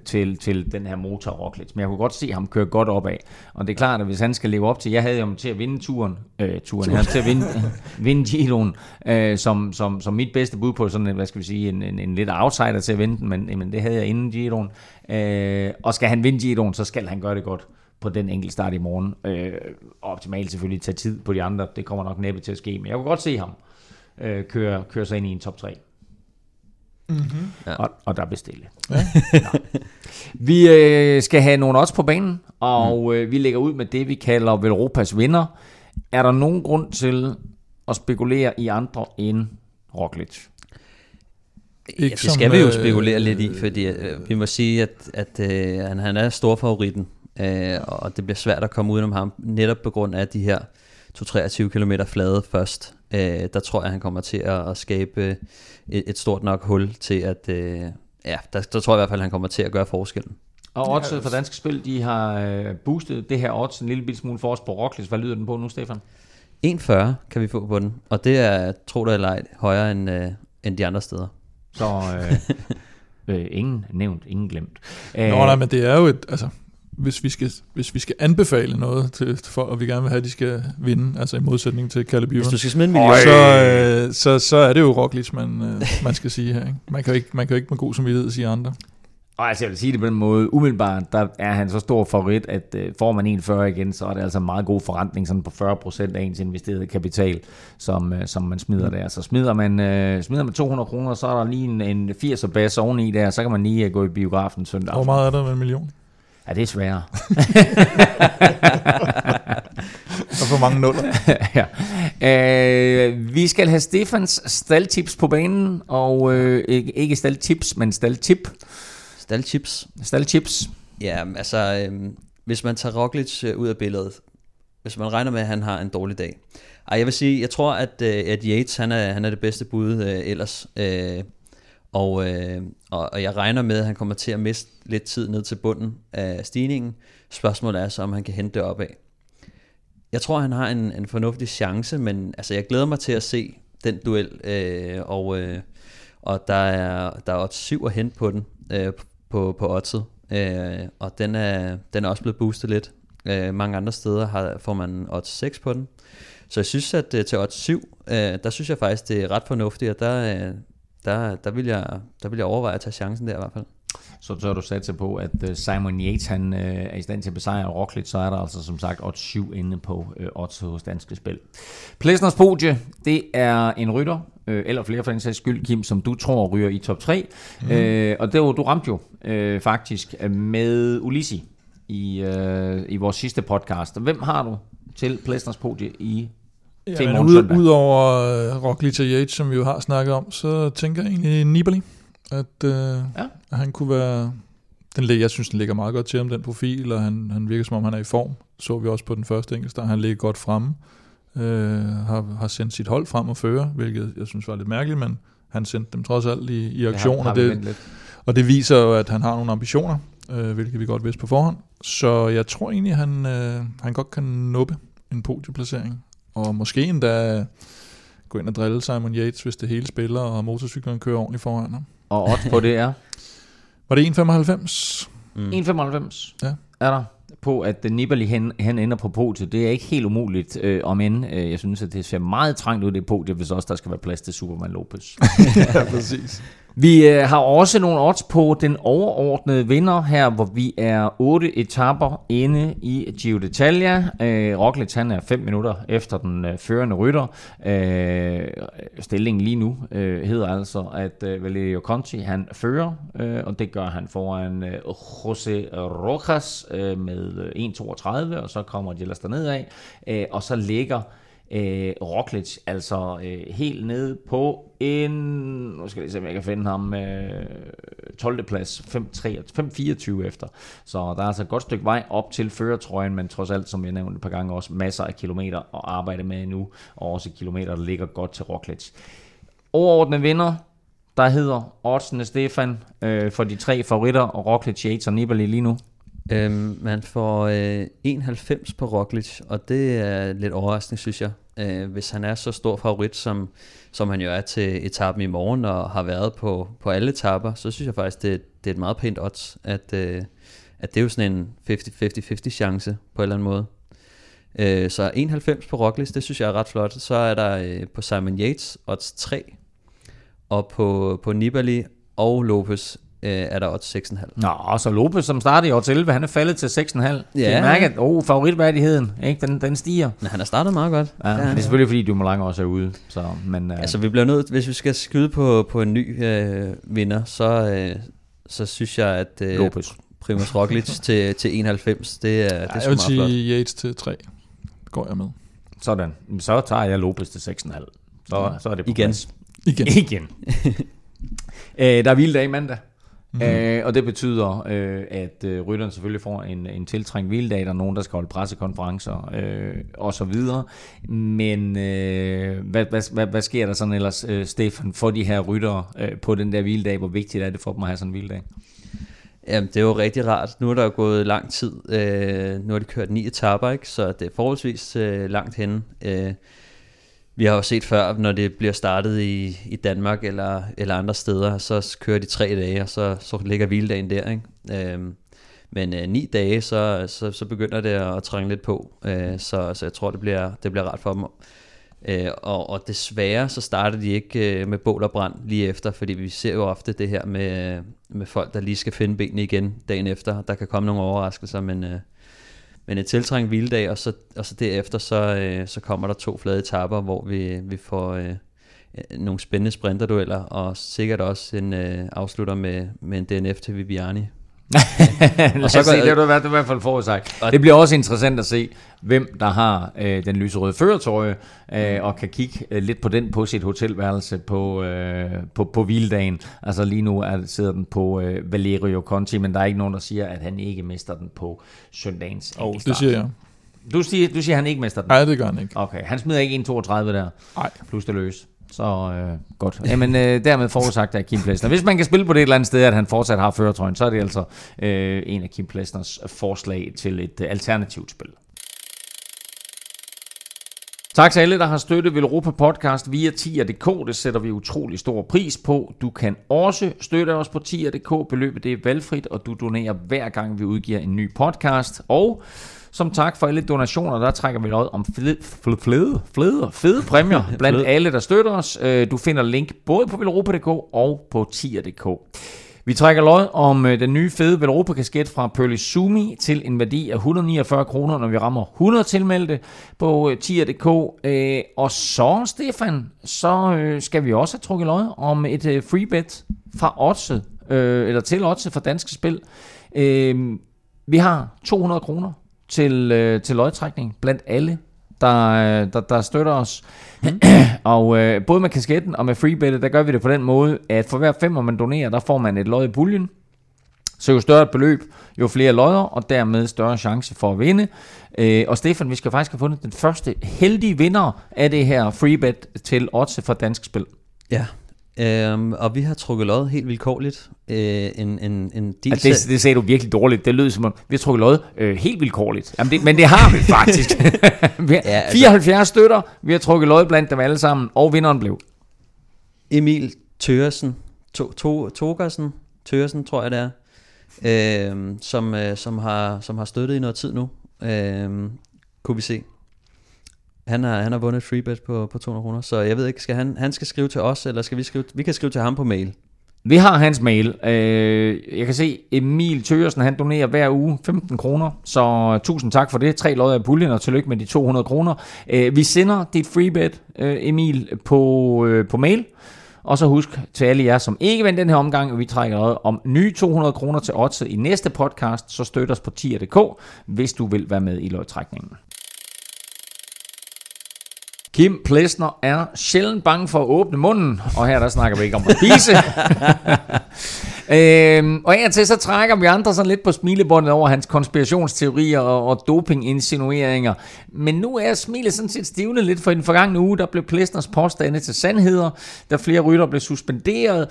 til den her motor Roglic. Men jeg kunne godt se ham køre godt opad. Og det er klart, at hvis han skal leve op til, jeg havde ham til at vinde turen. Jeg havde til at vinde Giroen, som mit bedste bud på sådan, hvad skal vi sige, en lidt outsider til at vinde den, men det havde jeg inden Giroen. Og skal han vinde Giroen, så skal han gøre det godt på den enkelte start i morgen. Optimalt selvfølgelig tage tid på de andre. Det kommer nok næppe til at ske, men jeg kunne godt se ham køre sig ind i en top 3. Mm-hmm. Ja. Og der bestille. Ja. Vi skal have nogle odds på banen, og vi lægger ud med det, vi kalder Velropas vinder. Er der nogen grund til at spekulere i andre end Roglic? Ja, det skal vi jo spekulere lidt i, fordi vi må sige, at han er storfavoritten, og det bliver svært at komme udenom ham, netop på grund af de her 23 km flade først. Der tror jeg, han kommer til at skabe et stort nok hul til at... der tror jeg i hvert fald, han kommer til at gøre forskellen. Og odds for Dansk Spil, de har boostet det her odds en lille smule for os på Roglic. Hvad lyder den på nu, Stefan? 1,40 kan vi få på den, og det er, tro det eller ej, højere end de andre steder. Så ingen nævnt, ingen glemt. Nej, men det er jo et... Altså Hvis vi skal anbefale noget til folk, og vi gerne vil have, at de skal vinde, altså i modsætning til Caleb Ewen, hvis du skal smide en million, så er det jo Roglic, man skal sige her. Ikke? Man kan jo ikke med god samvittighed sige andre. Og altså, jeg vil sige det på den måde, umiddelbart, der er han så stor favorit, at får man 1,40 igen, så er det altså en meget god forrentning sådan på 40% af ens investerede kapital, som man smider der. Så smider man 200 kroner, så er der lige en 80'er bas oveni der, så kan man lige gå i biografen søndag. Hvor meget er der med 1 million? Ja, det er sværere. Og for mange nuller. Ja. Vi skal have Stefans staldtips på banen, og ikke staldtips, men staldtip. Staldtips. Ja, altså, hvis man tager Roglic ud af billedet, hvis man regner med, at han har en dårlig dag. Jeg vil sige, jeg tror, at Yates, han er det bedste bud ellers. Og jeg regner med, at han kommer til at miste lidt tid ned til bunden af stigningen. Spørgsmålet er så, om han kan hente det opad. Jeg tror, han har en fornuftig chance, men altså, jeg glæder mig til at se den duel. Og der er odds 7 at hente på den, på oddset. Og den er også blevet boostet lidt. Mange andre steder får man odds 6 på den. Så jeg synes, at til odds 7, der synes jeg faktisk, det er ret fornuftigt, og der vil jeg overveje at tage chancen der i hvert fald. Så tør du satse på, at Simon Yates han er i stand til at besejre Roglic, så er der altså som sagt odds 7 inde på odds hos Danske Spil. Plesners podie, det er en rytter, eller flere for den sags skyld, Kim, som du tror ryger i top 3. Og det var, du ramte jo faktisk med Ulisi i vores sidste podcast. Hvem har du til Plesners podie i? Ja, udover Roglic og Yates, som vi jo har snakket om, så tænker jeg egentlig Nibali, at han kunne være... Jeg synes, den ligger meget godt til ham, den profil, og han virker, som om han er i form. Så vi også på den første enkeltstart. Han ligger godt fremme, har sendt sit hold frem og føre, hvilket jeg synes var lidt mærkeligt, men han sendte dem trods alt i aktion, og det viser jo, at han har nogle ambitioner, hvilket vi godt vidste på forhånd. Så jeg tror egentlig, at han godt kan nuppe en podieplacering. Og måske endda gå ind og drille Simon Yates, hvis det hele spiller, og motorcyklerne kører ordentligt foran ham. Og odds på det er? Var det 1,95? 1,95? Ja. Er der på, at Nibali han ender på podiet? Det er ikke helt umuligt, om end jeg synes, at det ser meget trangt ud, det podiet, hvis også der skal være plads til Superman Lopez. Ja, præcis. Vi har også nogle odds på den overordnede vinder her, hvor vi er 8 etapper inde i Giro d'Italia. Roglič han er 5 minutter efter den førende rytter. Stillingen lige nu hedder altså, at Valerio Conti han fører, og det gør han foran José Rojas med 1.32, og så kommer Gilles dernedad, og så ligger Roglič altså helt nede på en, nu skal jeg se om jeg kan finde ham, 12. plads, 5.24 efter. Så der er altså et godt stykke vej op til førertrøjen, men trods alt, som jeg nævnte et par gange, også masser af kilometer at arbejde med nu, og også kilometer, der ligger godt til Roglič. Overordnet vinder, der hedder oddsene Stefan for de tre favoritter, og Roglič, Yates og Nibali lige nu. Man får 91 på Roglič, og det er lidt overraskende, synes jeg. Hvis han er så stor favorit, som han jo er til etappen i morgen, og har været på alle etapper, så synes jeg faktisk, det er et meget pænt odds, at det er jo sådan en 50-50-50 chance på en eller anden måde. Så 91 på Roglič, det synes jeg er ret flot. Så er der på Simon Yates odds 3, og på Nibali og Lopez er der odds 6,5. Nå, og så Lopez, som startede i odds 11, han er faldet til 6,5. Ja. Det er mærket, favoritværdigheden, ikke? Den stiger. Men han har startet meget godt. Ja, ja. Det er selvfølgelig, fordi Dumoulin også er ude. Så, men, altså, vi bliver nødt, hvis vi skal skyde på en ny vinder, så synes jeg, at Primož Roglič til 91, det er så meget flot. Jeg vil sige Yates til 3, går jeg med. Sådan. Så tager jeg Lopez til 6,5. Så er det på plads. Igen. Der er hviledag i mandag. Mm-hmm. Og det betyder, at rytteren selvfølgelig får en tiltrængt hviledag. Der er nogen, der skal holde pressekonferencer og så videre. Men hvad sker der sådan ellers, Stefan, for de her ryttere på den der hviledag? Hvor vigtigt er det for dem at have sådan en hviledag? Jamen, det er jo rigtig rart. Nu er der jo gået lang tid. Nu har de kørt 9 etaper, ikke? Så det er forholdsvis langt henne. Vi har jo set før, når det bliver startet i Danmark eller andre steder, så kører de 3 dage, og så ligger hviledagen der, ikke? Men 9 dage, så begynder det at trænge lidt på, så jeg tror, det bliver rart for dem. Og desværre, så starter de ikke med bål og brand lige efter, fordi vi ser jo ofte det her med folk, der lige skal finde benene igen dagen efter. Der kan komme nogle overraskelser, men et tiltrængt hviledag, og så derefter, så kommer der 2 flade etapper, hvor vi får nogle spændende sprinterdueller, og sikkert også en afslutter med en DNF til Viviani. Og så se, det var i hvert fald forudsagt. Det bliver også interessant at se, hvem der har den lyserøde førertrøje og kan kigge lidt på den på sit hotelværelse på hviledagen. Altså lige nu sidder den på Valerio Conti, men der er ikke nogen, der siger, at han ikke mister den på søndagens enkeltstart. Det siger jeg. Du siger, han ikke mister den? Nej, det gør han ikke. Okay, han smider ikke 1.32 der. Nej. Plus det løs. Så godt. Jamen, dermed forudsagt af Kim Plesner. Hvis man kan spille på det et eller andet sted, at han fortsat har førertrøjen, så er det altså en af Kim Plesners forslag til et alternativt spil. Tak til alle, der har støttet Velropa Podcast via tier.dk. Det sætter vi utrolig stor pris på. Du kan også støtte os på tier.dk. Beløbet det er valgfrit, og du donerer hver gang, vi udgiver en ny podcast. Og som tak for alle donationer, der trækker vi noget om fede præmier blandt alle, der støtter os. Du finder link både på velropa.dk og på tier.dk. Vi trækker lod om den nye fede Velropa-kasket fra Pearly Sumi til en værdi af 149 kroner, når vi rammer 100 tilmeldte på tier.dk. Og så, Stefan, så skal vi også have trukket lod om et freebet fra Otse, eller til Otse fra Danske Spil. Vi har 200 kroner til lodtrækning blandt alle, der støtter os. Og både med kasketten og med freebettet, der gør vi det på den måde, at for hver 5, man donerer, der får man et lod i puljen. Så jo større et beløb, jo flere lodder, og dermed større chance for at vinde. Og Stefan, vi skal faktisk have fundet den første heldige vinder af det her freebet til Otse for Dansk Spil. Ja. Og vi har trukket lod helt vilkårligt. Det sagde du virkelig dårligt. Det lød som om, vi har trukket lod helt vilkårligt. Jamen men det har vi faktisk. 74 støtter, vi har trukket lod blandt dem alle sammen, og vinderen blev Emil Tøresen, Tøresen tror jeg det er, som har støttet i noget tid nu, kunne vi se. Han har vundet et freebet på 200 kroner, så jeg ved ikke, skal han skal skrive til os, eller skal vi skrive? Vi kan skrive til ham på mail. Vi har hans mail. Jeg kan se, Emil Thøgersen, han donerer hver uge 15 kroner. Så tusind tak for det. 3 lod af puljen, og tillykke med de 200 kroner. Vi sender dit freebet, Emil, på mail. Og så husk til alle jer, som ikke vandt den her omgang, at vi trækker noget om nye 200 kroner til oddset i næste podcast. Så støt os på tier.dk, hvis du vil være med i lodtrækningen. Kim Plesner er sjældent bange for at åbne munden, og her der snakker vi ikke om at spise. Og af og til så trækker vi andre sådan lidt på smilebåndet over hans konspirationsteorier og dopinginsinueringer. Men nu er smilet sådan set stivnet lidt, for i den forgangne uge, der blev Plesners påstande til sandheder, der flere rytter blev suspenderet.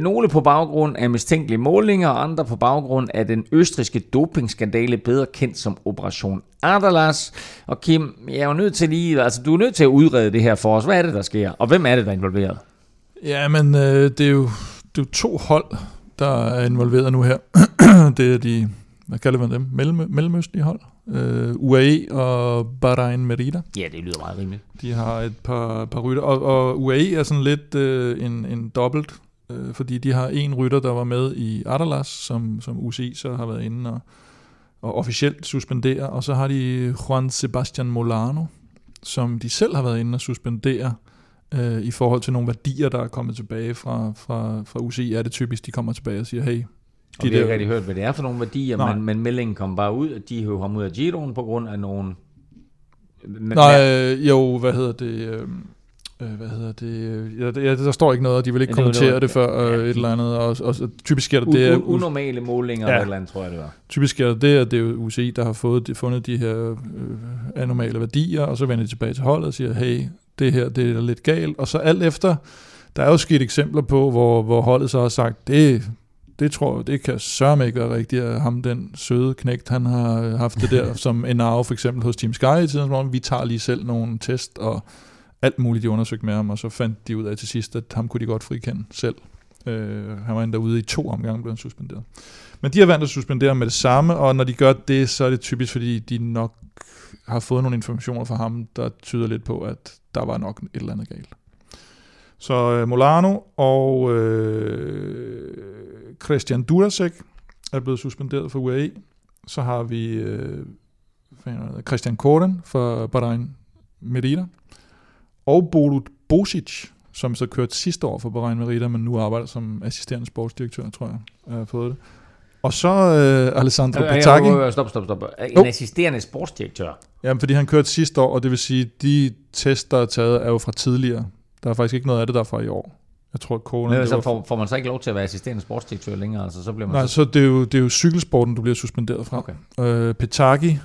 Nogle på baggrund af mistænkelige målinger, andre på baggrund af den østrigske dopingskandale, bedre kendt som Operation Aderlass. Og Kim, jeg er jo nødt til lige, altså du er nødt til at udrede det her for os. Hvad er det, der sker? Og hvem er det, der er involveret? Jamen, det er jo 2 hold, der er involveret nu her. Det er de, hvad kalder man dem? Mellemøstlige hold. UAE og Bahrain Merida. Ja, det lyder meget rimeligt. De har et par rytter, og UAE er sådan lidt en dobbelt, fordi de har en rytter, der var med i Aderlass, som UCI så har været inde og officielt suspenderer, og så har de Juan Sebastian Molano, som de selv har været inde og suspendere i forhold til nogle værdier, der er kommet tilbage fra UCI. Er det typisk, de kommer tilbage og siger, hey... Og vi har ikke rigtig hørt, hvad det er for nogle værdier, men meldingen kom bare ud, at de hører ham ud af Giroen på grund af nogle... Hvad hedder det? Ja, der står ikke noget, og de vil ikke kommentere det før et eller andet. Og typisk sker det... Det er unormale målinger eller et eller andet, tror jeg det var. Typisk sker det, at det er UCI, der har fundet de her anormale værdier, og så vender de tilbage til holdet og siger, hey, det her, det er lidt galt. Og så alt efter, der er jo sket eksempler på, hvor holdet så har sagt, det tror jeg, det kan sørme ikke være rigtigt, at ham, den søde knægt, han har haft det der, som en arve for eksempel hos Team Sky i tiden, hvor vi tager lige selv nogle test og alt muligt, de undersøgte med ham, og så fandt de ud af til sidst, at ham kunne de godt frikende selv. Han var endda ude i 2 omgange, blev han suspenderet. Men de har vandt at suspendere med det samme, og når de gør det, så er det typisk, fordi de nok har fået nogle informationer fra ham, der tyder lidt på, at der var nok et eller andet galt. Så Molano og Christian Durasek er blevet suspenderet for UAE. Så har vi Christian Corden for Bahrain Merida. Og Bolut Bosic, som så kørte sidste år for Bahrain Merida, men nu arbejder som assisterende sportsdirektør, tror jeg, jeg har fået det. Og så Alessandro Petacchi. Stop. En assisterende sportsdirektør. Jamen, fordi han kørte sidste år, og det vil sige, de test, der er taget, er jo fra tidligere. Der er faktisk ikke noget af det, der er fra i år. Jeg tror, at Corden... Så får man så ikke lov til at være assisterende sportsdirektør længere? Altså, så bliver man... Nej, så det er jo cykelsporten, du bliver suspenderet fra. Okay. Petacchi,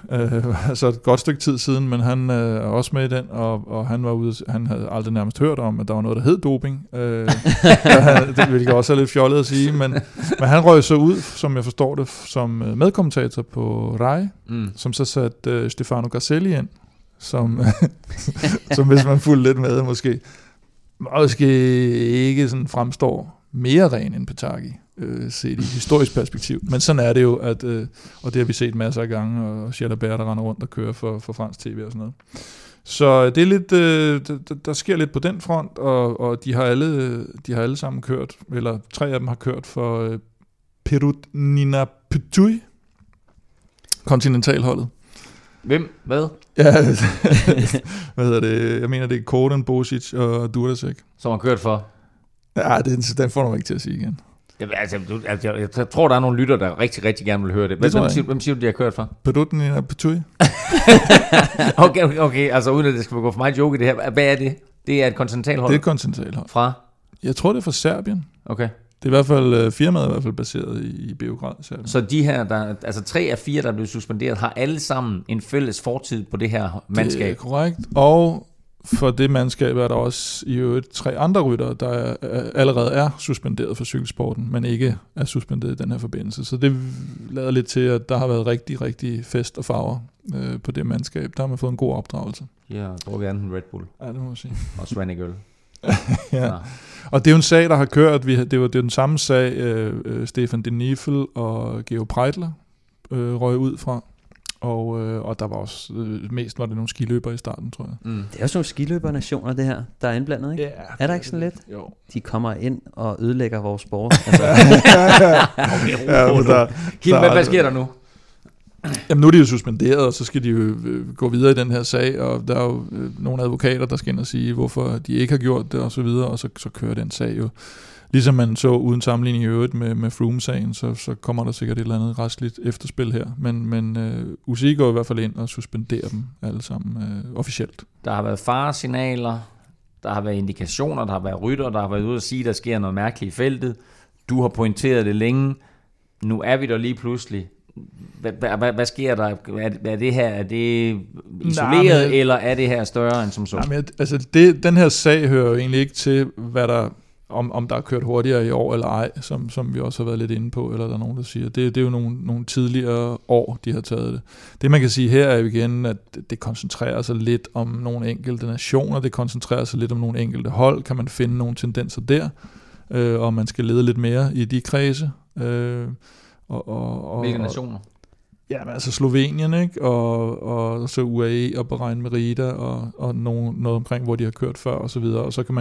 altså et godt stykke tid siden, men han er også med i den, og han var ude, han havde aldrig nærmest hørt om, at der var noget, der hed doping. Det vil jeg også have lidt fjollet at sige, men han røg så ud, som jeg forstår det, som medkommentator på RAI, som så satte Stefano Garcelli ind, som hvis man fulgte lidt med, måske ikke sådan fremstår mere ren end Petacchi, set i historisk perspektiv. Men sådan er det jo, at, og det har vi set masser af gange, og Jalabert, der render rundt og kører for fransk tv og sådan noget. Så det er lidt, der sker lidt på den front, og de har alle sammen kørt, eller 3 af dem har kørt for Perut Nina Petui, kontinentalholdet. Hvem? Hvad? Ja, hvad hedder det? Jeg mener, det er Corden, Bosic og Durasek. Som har kørt for? Ja, den får du ikke til at sige igen. Jamen, altså, jeg tror, der er nogle lytter, der rigtig, rigtig gerne vil høre det. Hvem siger du, de har kørt for? Pedutten i Petui. Okay, altså uden at det skal gå for meget joke i det her. Hvad er det? Det er et kontinentalhold? Det er et kontinentalhold. Fra? Jeg tror, det er fra Serbien. Okay. Det er i hvert fald firmaet baseret i Beograd. Så de her, der, altså 3 af 4, der er blevet suspenderet, har alle sammen en fælles fortid på det her mandskab. Det er korrekt. Og for det mandskab er der også i øvrigt 3 andre ryttere, der allerede er suspenderet for cykelsporten, men ikke er suspenderet i den her forbindelse. Så det lader lidt til, at der har været rigtig, rigtig fest og farver på det mandskab. Der har man fået en god opdragelse. Ja, og drukket anden Red Bull. Ja, det må man sige. Og Svanegøl. Ja. Og det er jo en sag, der har kørt. Det er den samme sag, Stefan de Niffel og Georg Breitler røg ud fra. og der var også mest var det nogle skiløbere i starten, tror jeg. Mm. Det er også nogle skiløbernationer, det her, der er indblandet, ikke? Yeah, er der ikke sådan lidt? Jo. De kommer ind og ødelægger vores sport. Altså. Hvad sker der nu? Jamen nu er de jo suspenderet, og så skal de jo gå videre i den her sag, og der er jo nogle advokater, der skal ind og sige, hvorfor de ikke har gjort det, og så videre, og så kører den sag jo. Ligesom man så uden sammenligning i øvrigt med Froome-sagen, så kommer der sikkert et eller andet retsligt efterspil her. Men UCI går i hvert fald ind og suspenderer dem alle sammen officielt. Der har været faresignaler, der har været indikationer, der har været rytter, der har været ude at sige, der sker noget mærkeligt i feltet. Du har pointeret det længe. Nu er vi der lige pludselig. Hvad sker der? Er det her, er det isoleret, eller er det her større end som så? Nej, men, altså den her sag hører jo egentlig ikke til, hvad der... Om der er kørt hurtigere i år eller ej, som vi også har været lidt inde på, eller der er nogen, der siger. Det er jo nogle tidligere år, de har taget det. Det man kan sige her er jo igen, at det koncentrerer sig lidt om nogle enkelte nationer, det koncentrerer sig lidt om nogle enkelte hold, kan man finde nogle tendenser der, og man skal lede lidt mere i de kredse. Hvilke nationer? Ja, men altså Slovenien, ikke? Og så UAE og Bahrain Merida og noget omkring, hvor de har kørt før og så videre. Og så kan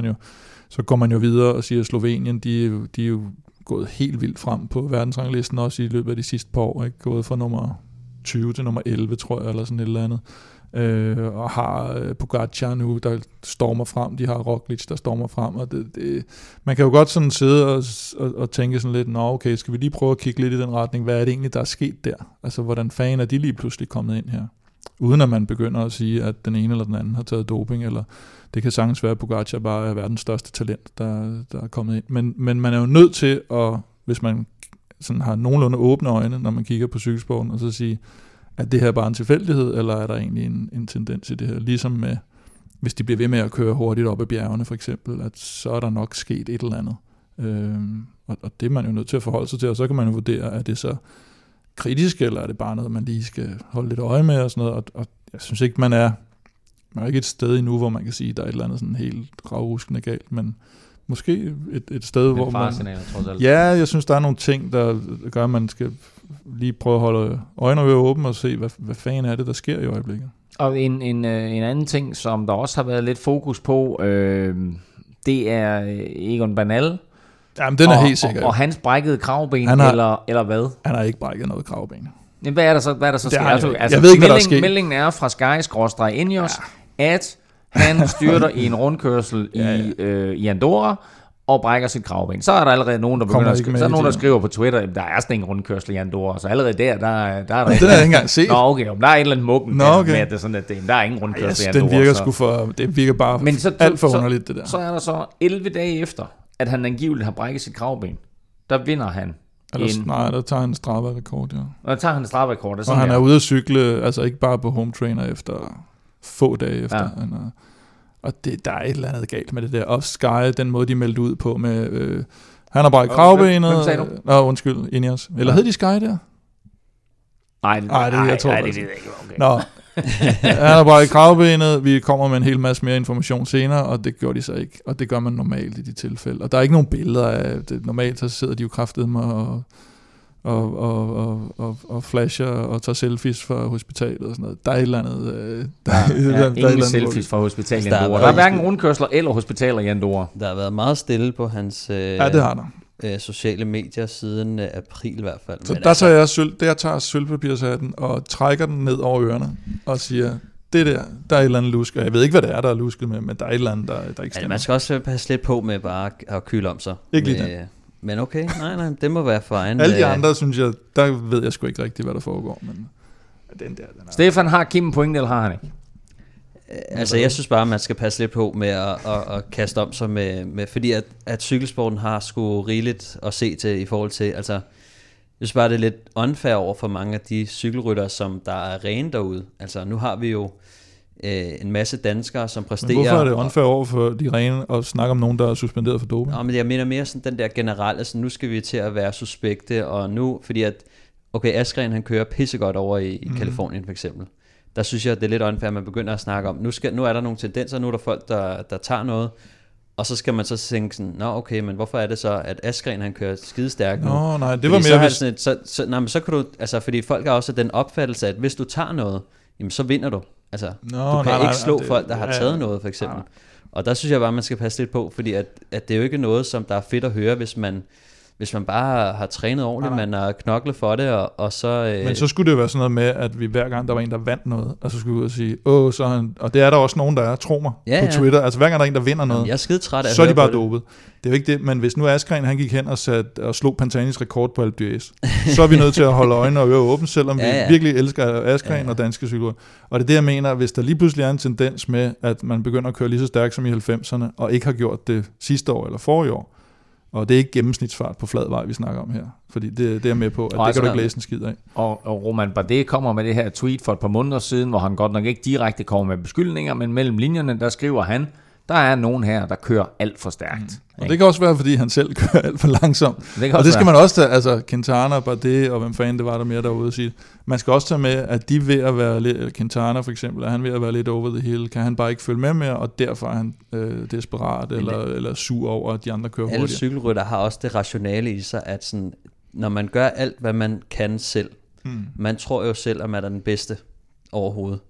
man jo videre og siger, at Slovenien, de er jo gået helt vildt frem på verdensranglisten også i løbet af de sidste par år, ikke? Gået fra nummer 20 til nummer 11, tror jeg, eller sådan et eller andet. Og har Pogačar nu, der stormer frem, de har Roglič, der stormer frem, og man kan jo godt sådan sidde og tænke sådan lidt, nå okay, skal vi lige prøve at kigge lidt i den retning, hvad er det egentlig, der er sket der? Altså, hvordan fanden er de lige pludselig kommet ind her? Uden at man begynder at sige, at den ene eller den anden har taget doping, eller det kan sagtens være, at Pogačar bare er verdens største talent, der er kommet ind. Men man er jo nødt til at, hvis man sådan har nogenlunde åbne øjne, når man kigger på cykelsporten, og så sige, at det her bare en tilfældighed, eller er der egentlig en tendens i det her? Ligesom med, hvis de bliver ved med at køre hurtigt op ad bjergene for eksempel, at så er der nok sket et eller andet. Og det er man jo nødt til at forholde sig til, og så kan man jo vurdere, at det så kritisk, eller er det bare noget, man lige skal holde lidt øje med og sådan noget, og jeg synes ikke, man er ikke et sted endnu, hvor man kan sige, at der er et eller andet sådan helt ravruskende galt, men måske et sted, hvor man... Trods alt. Ja, jeg synes, der er nogle ting, der gør, at man skal lige prøve at holde øjnene åbne og se, hvad fanden er det, der sker i øjeblikket. Og en anden ting, som der også har været lidt fokus på, det er Egon Bernal. Jamen, den er helt sikkert. Og hans brækkede kravben, eller hvad? Han har ikke brækket noget kravben. Jamen, hvad er der så sker? Altså, jeg ved ikke, hvad der sker. Meldingen er fra Sky-Ineos, at han styrter i en rundkørsel i Andorra og brækker sit kravben. Så er der allerede nogen, der begynder at skrive, så er nogen, der skriver på Twitter, at der er sådan en rundkørsel i Andorra, så allerede der er der... Det har jeg ikke engang set. Nå, okay, der er et eller andet muggen med, at det er sådan, at der er ingen rundkørsel i Andorra. Den virker sgu for... Det virker bare alt for underligt, det der. Så er der så 11 dage efter, at han angiveligt har brækket sit kravben, der vinder han. Der tager han en strafrekord, ja. Og han er ude at cykle, altså ikke bare på home trainer efter få dage efter. Ja. Og der er et eller andet galt med det der. Og Sky, den måde de meldte ud på med, han har brækket kravbenet. Hvem sagde du? Nå, undskyld, Ineos. Eller hed de Sky der? Nej, det er ikke. Okay. Nå. Han har brækket kravbenet. Vi kommer med en hel masse mere information senere, og det gjorde de så ikke. Og det gør man normalt i de tilfælde. Og der er ikke nogen billeder af det. Normalt så sidder de jo kraftedme og flasher og tager selfies fra hospitalet og sådan noget. Der er et eller andet... ingen selfies fra hospitalet i Andorra. Der er hverken rundkørsler eller hospitaler i Andorra. Der har været meget stille på hans... sociale medier siden april i hvert fald. Så jeg tager sølvpapirshatten og trækker den ned over ørerne og siger, det der er et eller andet lusk, og jeg ved ikke, hvad det er, der er lusket med, men der er et eller andet, der ikke stemmer. Man skal også passe lidt på med bare at kyle om sig. Ikke lige det. Men okay, nej, det må være for egen. Alle de andre, synes jeg, der ved jeg sgu ikke rigtigt, hvad der foregår. Men den Stefan, har Kim en pointe, eller har han ikke? Altså, jeg synes bare, man skal passe lidt på med at kaste om sig med fordi at cykelsporten har sgu rigeligt at se til i forhold til, altså, jeg synes bare, det er lidt unfair over for mange af de cykelryttere, som der er rene derude. Altså, nu har vi jo en masse danskere, som præsterer... Men hvorfor er det unfair over for de rene at snakke om nogen, der er suspenderet for doping? Ja, men jeg mener mere sådan den der generelle, altså, nu skal vi til at være suspekte, og nu, fordi at, okay, Asgreen, han kører pissegodt over i Californien for eksempel. Der synes jeg, det er lidt unfair, at man begynder at snakke om, nu er der nogle tendenser, nu er der folk, der tager noget, Og så skal man så tænke sådan, nå okay, men hvorfor er det så, at Asgreen han kører skidestærkt nu? Nå nej, det var fordi mere... Så kan du, altså fordi folk har også den opfattelse, at hvis du tager noget, jamen så vinder du. Altså, du kan ikke slå folk, der har taget noget for eksempel. Nej. Og der synes jeg bare, man skal passe lidt på, fordi at det er jo ikke noget, som der er fedt at høre, hvis man bare har trænet ordentligt, man har knoklet for det, og så... Men så skulle det jo være sådan noget med, at vi hver gang, der var en, der vandt noget, og så skulle vi ud og sige, så han... Og det er der også nogen, der er, tro mig, på Twitter. Altså hver gang, der er en, der vinder noget, jeg er skidetræt af så er de bare dopet. Det er jo ikke det, men hvis nu Asgreen, han gik hen og slog Pantanis rekord på Alpe d'Huez, så er vi nødt til at holde øjnene og ører åbent, selvom vi virkelig elsker Asgreen og danske cykler. Og det er det, jeg mener, hvis der lige pludselig er en tendens med, at man begynder at køre lige så stærkt som i 90'erne, og ikke har gjort det sidste år eller forrige år, og det er ikke gennemsnitsfart på flad vej, vi snakker om her. Fordi det er med på, at det kan du ikke læse en skid af. Og Roman Bardet kommer med det her tweet for et par måneder siden, hvor han godt nok ikke direkte kommer med beskyldninger, men mellem linjerne, der skriver han, der er nogen her, der kører alt for stærkt. Og det kan også være, fordi han selv kører alt for langsomt. Det skal man også tage, altså Quintana, Bardet og hvem fanden det var, der mere derude at sige. Man skal også tage med, at de ved at være lidt, Quintana for eksempel, er han ved at være lidt over the hill, kan han bare ikke følge med mere, og derfor er han desperat eller sur over, at de andre kører hurtigere. Alle cykelrytter har også det rationale i sig, at sådan, når man gør alt, hvad man kan selv, man tror jo selv, at man er den bedste overhovedet.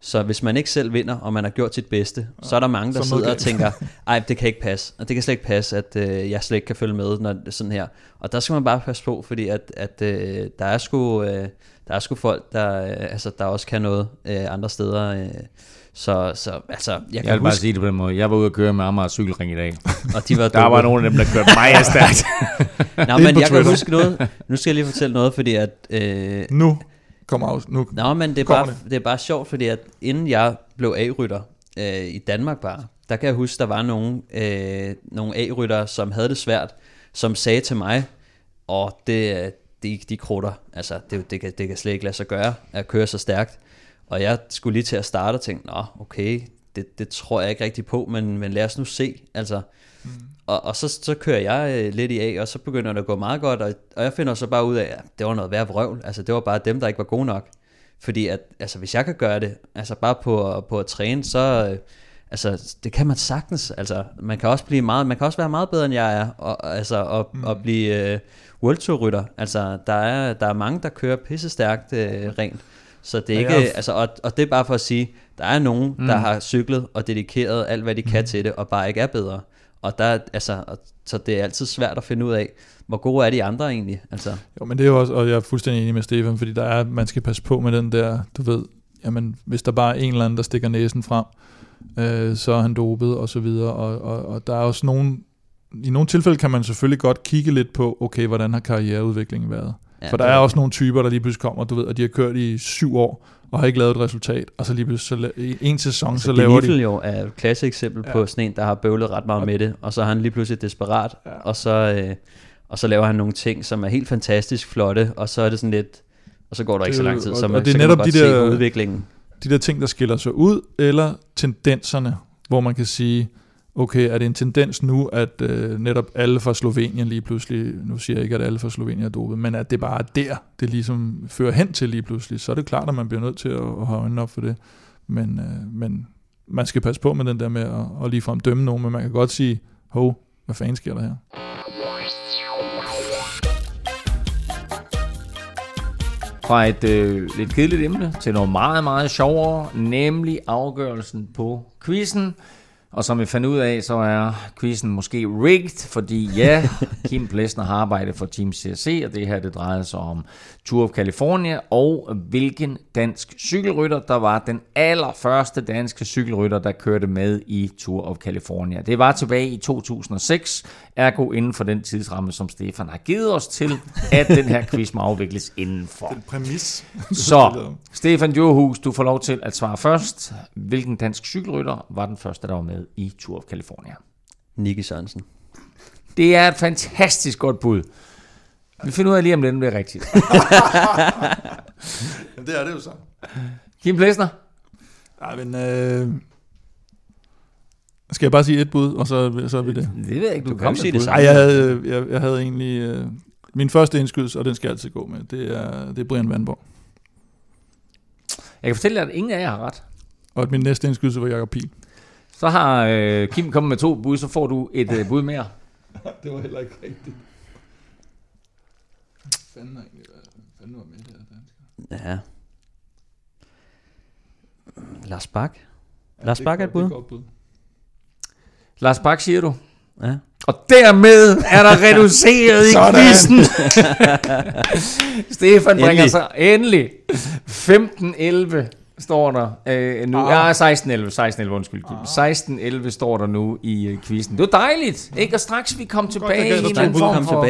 Så hvis man ikke selv vinder, og man har gjort sit bedste, så er der mange, der sidder og tænker, ej, det kan ikke passe, og det kan slet ikke passe, at jeg slet ikke kan følge med, når det er sådan her. Og der skal man bare passe på, fordi at der er sgu folk, der også kan noget andre steder. Så altså, jeg vil bare sige det på den måde. Jeg var ude at køre med Amager Cykelring i dag, og de var der var nogle af dem, der kørte meget stærkt. Nå, men jeg kan huske noget. Nu skal jeg lige fortælle noget, fordi at... men det er bare sjovt, fordi at inden jeg blev A-rytter i Danmark bare, der kan jeg huske, der var nogle A-rytter, som havde det svært, som sagde til mig, de krutter, altså det kan slet ikke lade sig gøre at køre så stærkt. Og jeg skulle lige til at starte og tænke, okay, det tror jeg ikke rigtig på, men lad os nu se, altså. Og så kører jeg lidt i af, og så begynder det at gå meget godt, og jeg finder så bare ud af, at det var noget værre vrøvl. Altså det var bare dem, der ikke var gode nok. Fordi at, altså hvis jeg kan gøre det, altså bare på at træne, så altså det kan man sagtens. Altså man kan også være meget bedre end jeg er, og blive World Tour rytter. Altså der er mange, der kører pissestærkt rent. Så det er ikke, altså, og det er bare for at sige, der er nogen, der har cyklet og dedikeret alt, hvad de kan til det, og bare ikke er bedre. Og der, altså, så det er altid svært at finde ud af, hvor gode er de andre egentlig. Altså. Jo, men det er jo også, og jeg er fuldstændig enig med Stefan, fordi man skal passe på med den der, du ved, jamen, hvis der bare er en eller anden, der stikker næsen frem, så er han dopet og så videre, og der er også nogen, i nogle tilfælde kan man selvfølgelig godt kigge lidt på, okay, hvordan har karriereudviklingen været? Ja, for der er også nogle typer, der lige pludselig kommer, du ved, og de har kørt i 7 år, og har ikke lavet et resultat, og så lige pludselig i en sæson, altså, så laver de... Det jo er et klasse eksempel på sådan en, der har bøvlet ret meget med det, og så er han lige pludselig desperat, og så laver han nogle ting, som er helt fantastisk flotte, og så er det sådan lidt... Og så går der ikke så lang tid, så man kan godt se udviklingen. De der ting, der skiller sig ud, eller tendenserne, hvor man kan sige... Okay, er det en tendens nu, at netop alle fra Slovenien lige pludselig, nu siger jeg ikke, at alle fra Slovenien er dopet, men at det bare er det ligesom fører hen til lige pludselig, så er det klart, at man bliver nødt til at have øjnene op for det. Men man skal passe på med den der med at ligefrem dømme nogen, men man kan godt sige, hvad fanden sker der her? Fra et lidt kedeligt emne til noget meget, meget sjovere, nemlig afgørelsen på quizzen. Og som vi fandt ud af, så er quizzen måske rigged, fordi Kim Plesner har arbejdet for Team CSC, og det her det drejede sig om Tour of California, og hvilken dansk cykelrytter, der var den allerførste danske cykelrytter, der kørte med i Tour of California. Det var tilbage i 2006, ergo inden for den tidsramme, som Stefan har givet os til, at den her quiz må afvikles indenfor. Den præmis. Så, Stefan Djurhus, du får lov til at svare først. Hvilken dansk cykelrytter var den første, der var med i Tour of California? Nicky Sørensen. Det er et fantastisk godt bud. Vi finder ud af lige, om det er rigtigt. Det er det jo så. Kim Plesner? Nej, men... Skal jeg bare sige et bud, og så er vi det? Det ved jeg ikke, du kan sige det samme. Nej, jeg havde egentlig... min første indskydelse, og den skal jeg altid gå med, det er Brian Vandborg. Jeg kan fortælle dig, at ingen af jer har ret. Og at min næste indskydelse var Jakob Pihl. Så har Kim kommet med 2 bud, så får du et bud mere. Det var heller ikke rigtigt. Fanden er egentlig, hvad fanden var med det her dansker? Ja. Lars Bak. Ja, Lars Bak er et bud. Lars Bak siger du. Ja. Og dermed er der reduceret i kvisten. Stefan bringer endelig. Sig endelig 15-11 står der nu. Ja, 16-11, undskyld. 16-11 står der nu i quizzen. Det var dejligt, ikke? Og straks vi kom tilbage i en form for...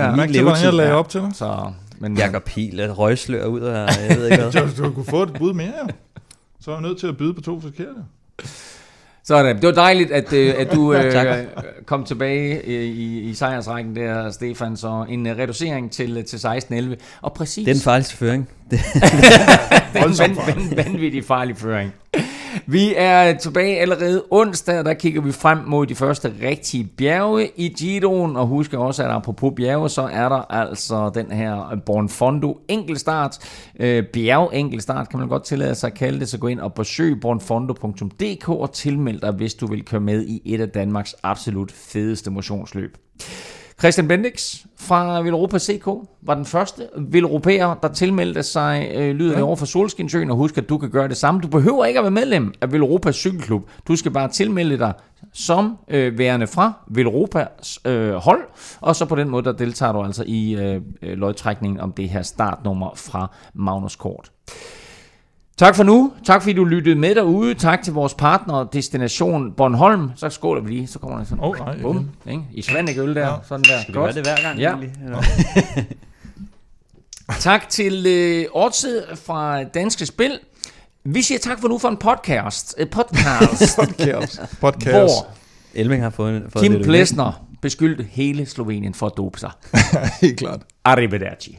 Ja, min levetid. Hvordan jeg lagde op til dig. Så, men... Jakob Hiel er røgslør ud af... Jeg ved ikke hvad. Du kunne få et bud mere, jo. Så er jeg nødt til at byde på 2 forkerte. Sådan, det var dejligt, at du kom tilbage i sejrsrækken der, Stefan, så en reducering til 16-11. Og præcis... Det er en farlig føring. Det er en vanvittig farlig føring. Vi er tilbage allerede onsdag, der kigger vi frem mod de første rigtige bjerge i Giroen, og husk også, at apropos bjerge, så er der altså den her Bornfondo enkeltstart, bjergenkeltstart kan man godt tillade sig at kalde det, så gå ind og besøg bornfondo.dk og tilmeld dig, hvis du vil køre med i et af Danmarks absolut fedeste motionsløb. Christian Bendix fra Villeuropa CK var den første villeuropæer, der tilmeldte sig lyden over for Solskinsøen, og husk, at du kan gøre det samme. Du behøver ikke at være medlem af Villeuropa Cykelklub. Du skal bare tilmelde dig som værende fra Villeuropas hold, og så på den måde, der deltager du altså i løgtrækningen om det her startnummer fra Magnus Kort. Tak for nu. Tak fordi du lyttede med derude. Tak til vores partner, Destination Bornholm. Så skåler vi lige. Så kommer der sådan bum, ikke? I Svanekøl der. Ja. Sådan der. Skal vi gøre det hver gang? Ja. Tak til Ortsed fra Danske Spil. Vi siger tak for nu for en podcast. Podcast. Hvor Elming har fået Kim Plesner beskyldte hele Slovenien for at dope sig. Helt klart. Arrivederci.